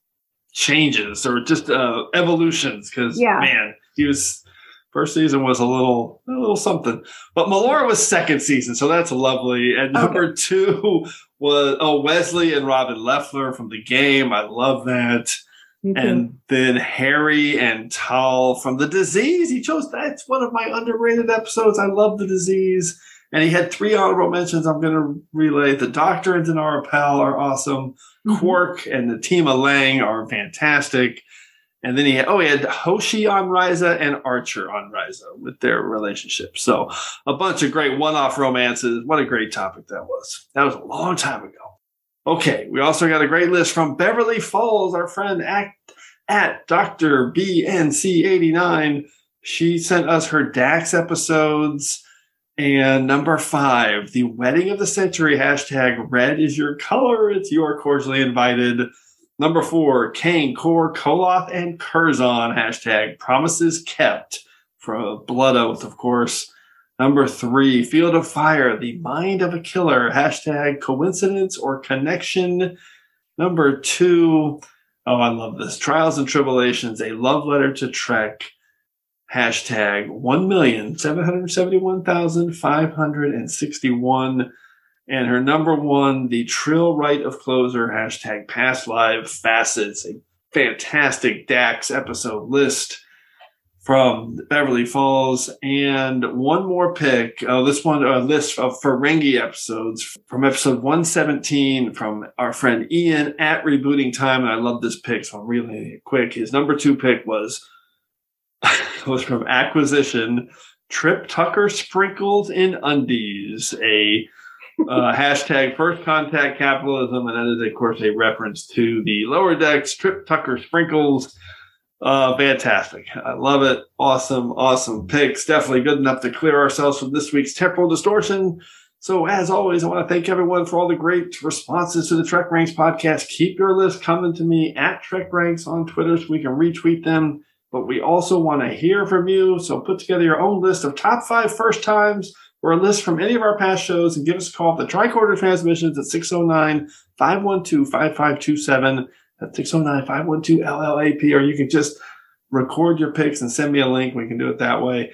changes or just uh, evolutions because, yeah. man, he was first season was a little a little something. But Melora was second season, so that's lovely. And number okay. two was oh Wesley and Robin Leffler from The Game. I love that. And then Harry and Tal from The Disease. He chose that's one of my underrated episodes. I love The Disease. And he had three honorable mentions I'm going to relay. The Doctor and Dinara Pal are awesome. Mm-hmm. Quark and Natima Lang are fantastic. And then he had, oh, he had Hoshi on Ryza and Archer on Ryza with their relationship. So a bunch of great one-off romances. What a great topic that was. That was a long time ago. Okay, we also got a great list from Beverly Falls, our friend at, at Doctor B N C eighty-nine. She sent us her Dax episodes. And number five, the wedding of the century, hashtag red is your color. It's your cordially invited. Number four, Kane, Kor, Koloth, and Curzon, hashtag Promises Kept, from Blood Oath, of course. Number three, Field of Fire, The Mind of a Killer, hashtag Coincidence or Connection. Number two, oh, I love this, Trials and Tribulations, A Love Letter to Trek, hashtag one million seven hundred seventy-one thousand five hundred sixty-one. And her number one, the Trill Rite of Closer, hashtag Past Live Facets, a fantastic D A X episode list from Beverly Falls, and one more pick. Uh, this one, a list of Ferengi episodes from episode one seventeen from our friend Ian at Rebooting Time. And I love this pick, so I'm relaying it quick. His number two pick was, was from Acquisition, Trip Tucker Sprinkled in Undies, a uh, hashtag First Contact Capitalism. And that is, of course, a reference to the Lower Decks, Trip Tucker Sprinkles. Uh, fantastic. I love it. Awesome, awesome picks. Definitely good enough to clear ourselves from this week's temporal distortion. So as always, I want to thank everyone for all the great responses to the Trek Ranks podcast. Keep your list coming to me at Trek Ranks on Twitter so we can retweet them. But we also want to hear from you. So put together your own list of top five first times or a list from any of our past shows and give us a call at the Tricorder Transmissions at six oh nine, five one two, five five two seven. At six oh nine, five one two, L L A P, or you can just record your picks and send me a link. We can do it that way.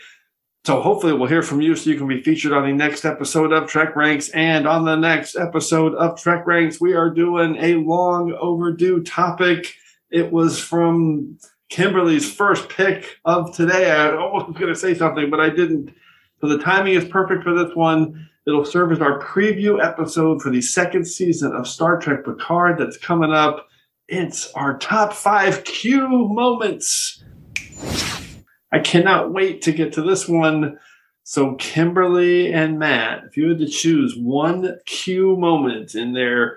So hopefully we'll hear from you so you can be featured on the next episode of Trek Ranks. And on the next episode of Trek Ranks, we are doing a long overdue topic. It was from Kimberly's first pick of today. I was going to say something, but I didn't. So the timing is perfect for this one. It'll serve as our preview episode for the second season of Star Trek Picard that's coming up. It's our top five Q moments. I cannot wait to get to this one. So Kimberly and Matt, if you had to choose one Q moment in their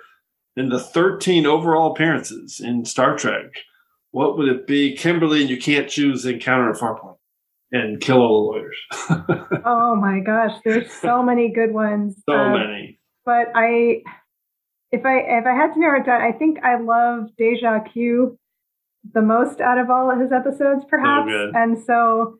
in the thirteen overall appearances in Star Trek, what would it be? Kimberly, you can't choose Encounter at Farpoint and Kill All the Lawyers. Oh my gosh, there's so many good ones. So um, many. But I... If I if I had to narrow it down, I think I love Deja Q the most out of all of his episodes, perhaps. So and so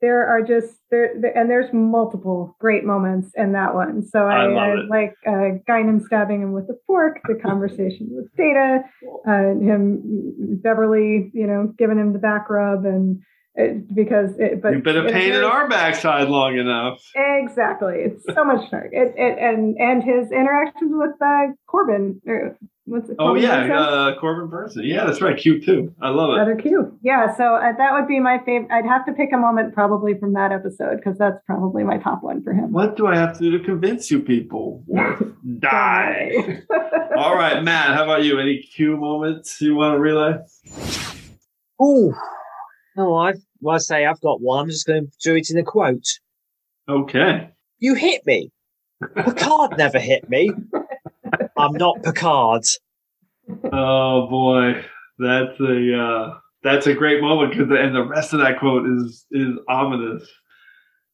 there are just there, there and there's multiple great moments in that one. So I, I, I like uh, Guinan stabbing him with a fork, the conversation with Data, uh, him Beverly, you know, giving him the back rub, and it, because it, but you've been a pain in our backside long enough. Exactly, it's so much fun. It, it and and his interactions with uh, Corbin. Or what's it? Oh Corbin yeah, uh, Corbin Person. Yeah, that's right. Q too. I love it. Another Q. Yeah. So uh, that would be my favorite. I'd have to pick a moment probably from that episode because that's probably my top one for him. What do I have to do to convince you people? Die. All right, Matt. How about you? Any Q moments you want to relay? Ooh. No, I well, I say I've got one. I'm just going to do it in a quote. Okay. You hit me. Picard never hit me. I'm not Picard. Oh boy, that's a uh, that's a great moment because and the rest of that quote is is ominous.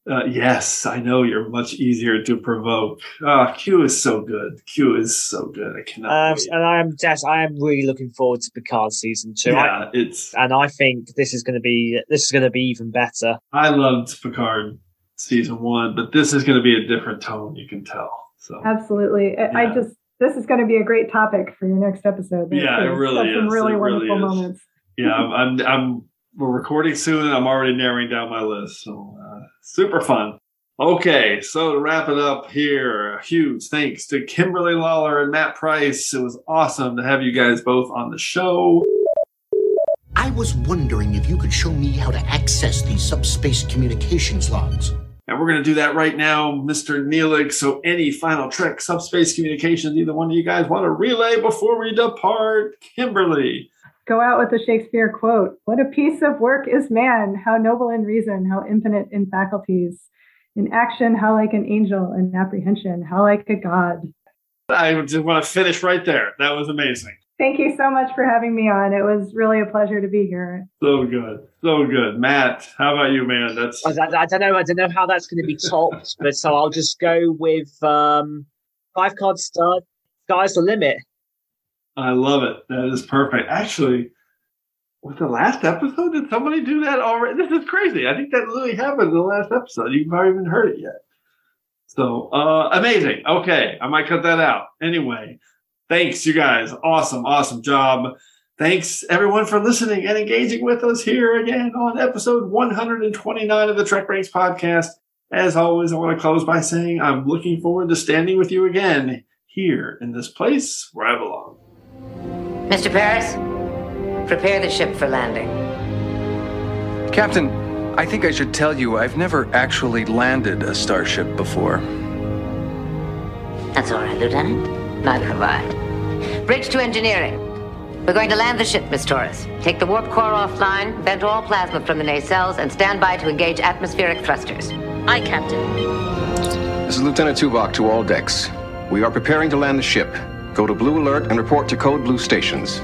Uh, yes, I know you're much easier to provoke. Uh, Q is so good. Q is so good. I cannot. Um, and I am just, I am really looking forward to Picard season two. Yeah, I, it's. And I think this is going to be this is going to be even better. I loved Picard season one, but this is going to be a different tone. You can tell. So absolutely, yeah. I just this is going to be a great topic for your next episode. There's, yeah, it really is. Some really it wonderful really is. Moments. Yeah, I'm. I'm, I'm We're recording soon, and I'm already narrowing down my list, so uh, super fun. Okay, so to wrap it up here, huge thanks to Kimberly Lawler and Matt Price. It was awesome to have you guys both on the show. I was wondering if you could show me how to access the subspace communications logs. And we're going to do that right now, Mister Neelix. So any final Trek subspace communications, either one of you guys want to relay before we depart? Kimberly. Go out with a Shakespeare quote. What a piece of work is man, how noble in reason, how infinite in faculties, in action, how like an angel, in apprehension, how like a god. I just want to finish right there. That was amazing. Thank you so much for having me on. It was really a pleasure to be here. So good. So good. Matt, how about you, man? That's I, I, I don't know. I don't know how that's going to be topped, but so I'll just go with um, five card stud. Sky's the limit. I love it. That is perfect. Actually, with the last episode, did somebody do that already? This is crazy. I think that literally happened in the last episode. You've probably even heard it yet. So, uh, amazing. Okay. I might cut that out. Anyway, thanks, you guys. Awesome, awesome job. Thanks, everyone, for listening and engaging with us here again on episode one twenty-nine of the Trek Ranks podcast. As always, I want to close by saying I'm looking forward to standing with you again here in this place where I belong. Mister Paris? Prepare the ship for landing. Captain, I think I should tell you I've never actually landed a starship before. That's all right, Lieutenant. Neither have I. Bridge to engineering. We're going to land the ship, Miss Torres. Take the warp core offline, vent all plasma from the nacelles, and stand by to engage atmospheric thrusters. Aye, Captain. This is Lieutenant Tuvok to all decks. We are preparing to land the ship. Go to Blue Alert and report to Code Blue stations.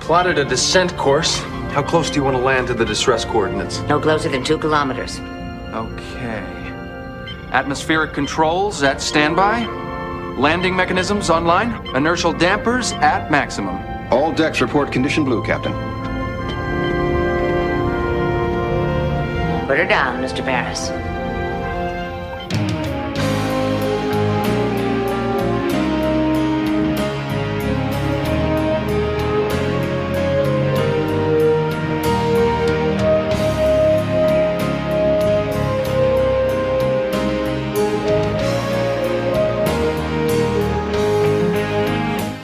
Plotted a descent course. How close do you want to land to the distress coordinates? No closer than two kilometers. Okay. Atmospheric controls at standby. Landing mechanisms online. Inertial dampers at maximum. All decks report condition blue, Captain. Put her down, Mister Paris.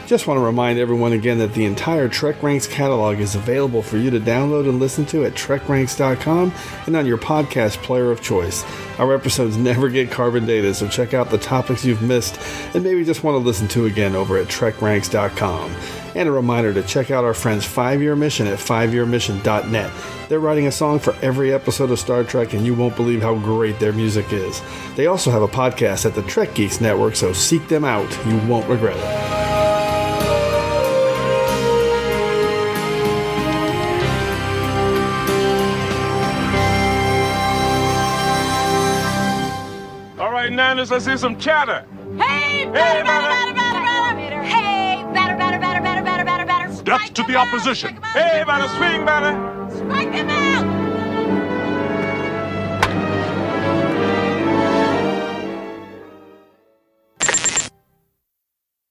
Just want to remind everyone again that the entire Trek Ranks catalog is available for you to download and listen to at trek ranks dot com and on your podcast player of choice. Our episodes never get carbon dated, so check out the topics you've missed and maybe just want to listen to again over at trek ranks dot com. And a reminder to check out our friends Five-Year Mission at five year mission dot net. They're writing a song for every episode of Star Trek, and you won't believe how great their music is. They also have a podcast at the Trek Geeks Network, so seek them out. You won't regret it. Niners, let's hear some chatter. Hey, batter, batter, batter, batter, batter. Hey, batter, batter, batter, batter, batter, batter. Steps to the opposition. Hey, batter, swing, batter.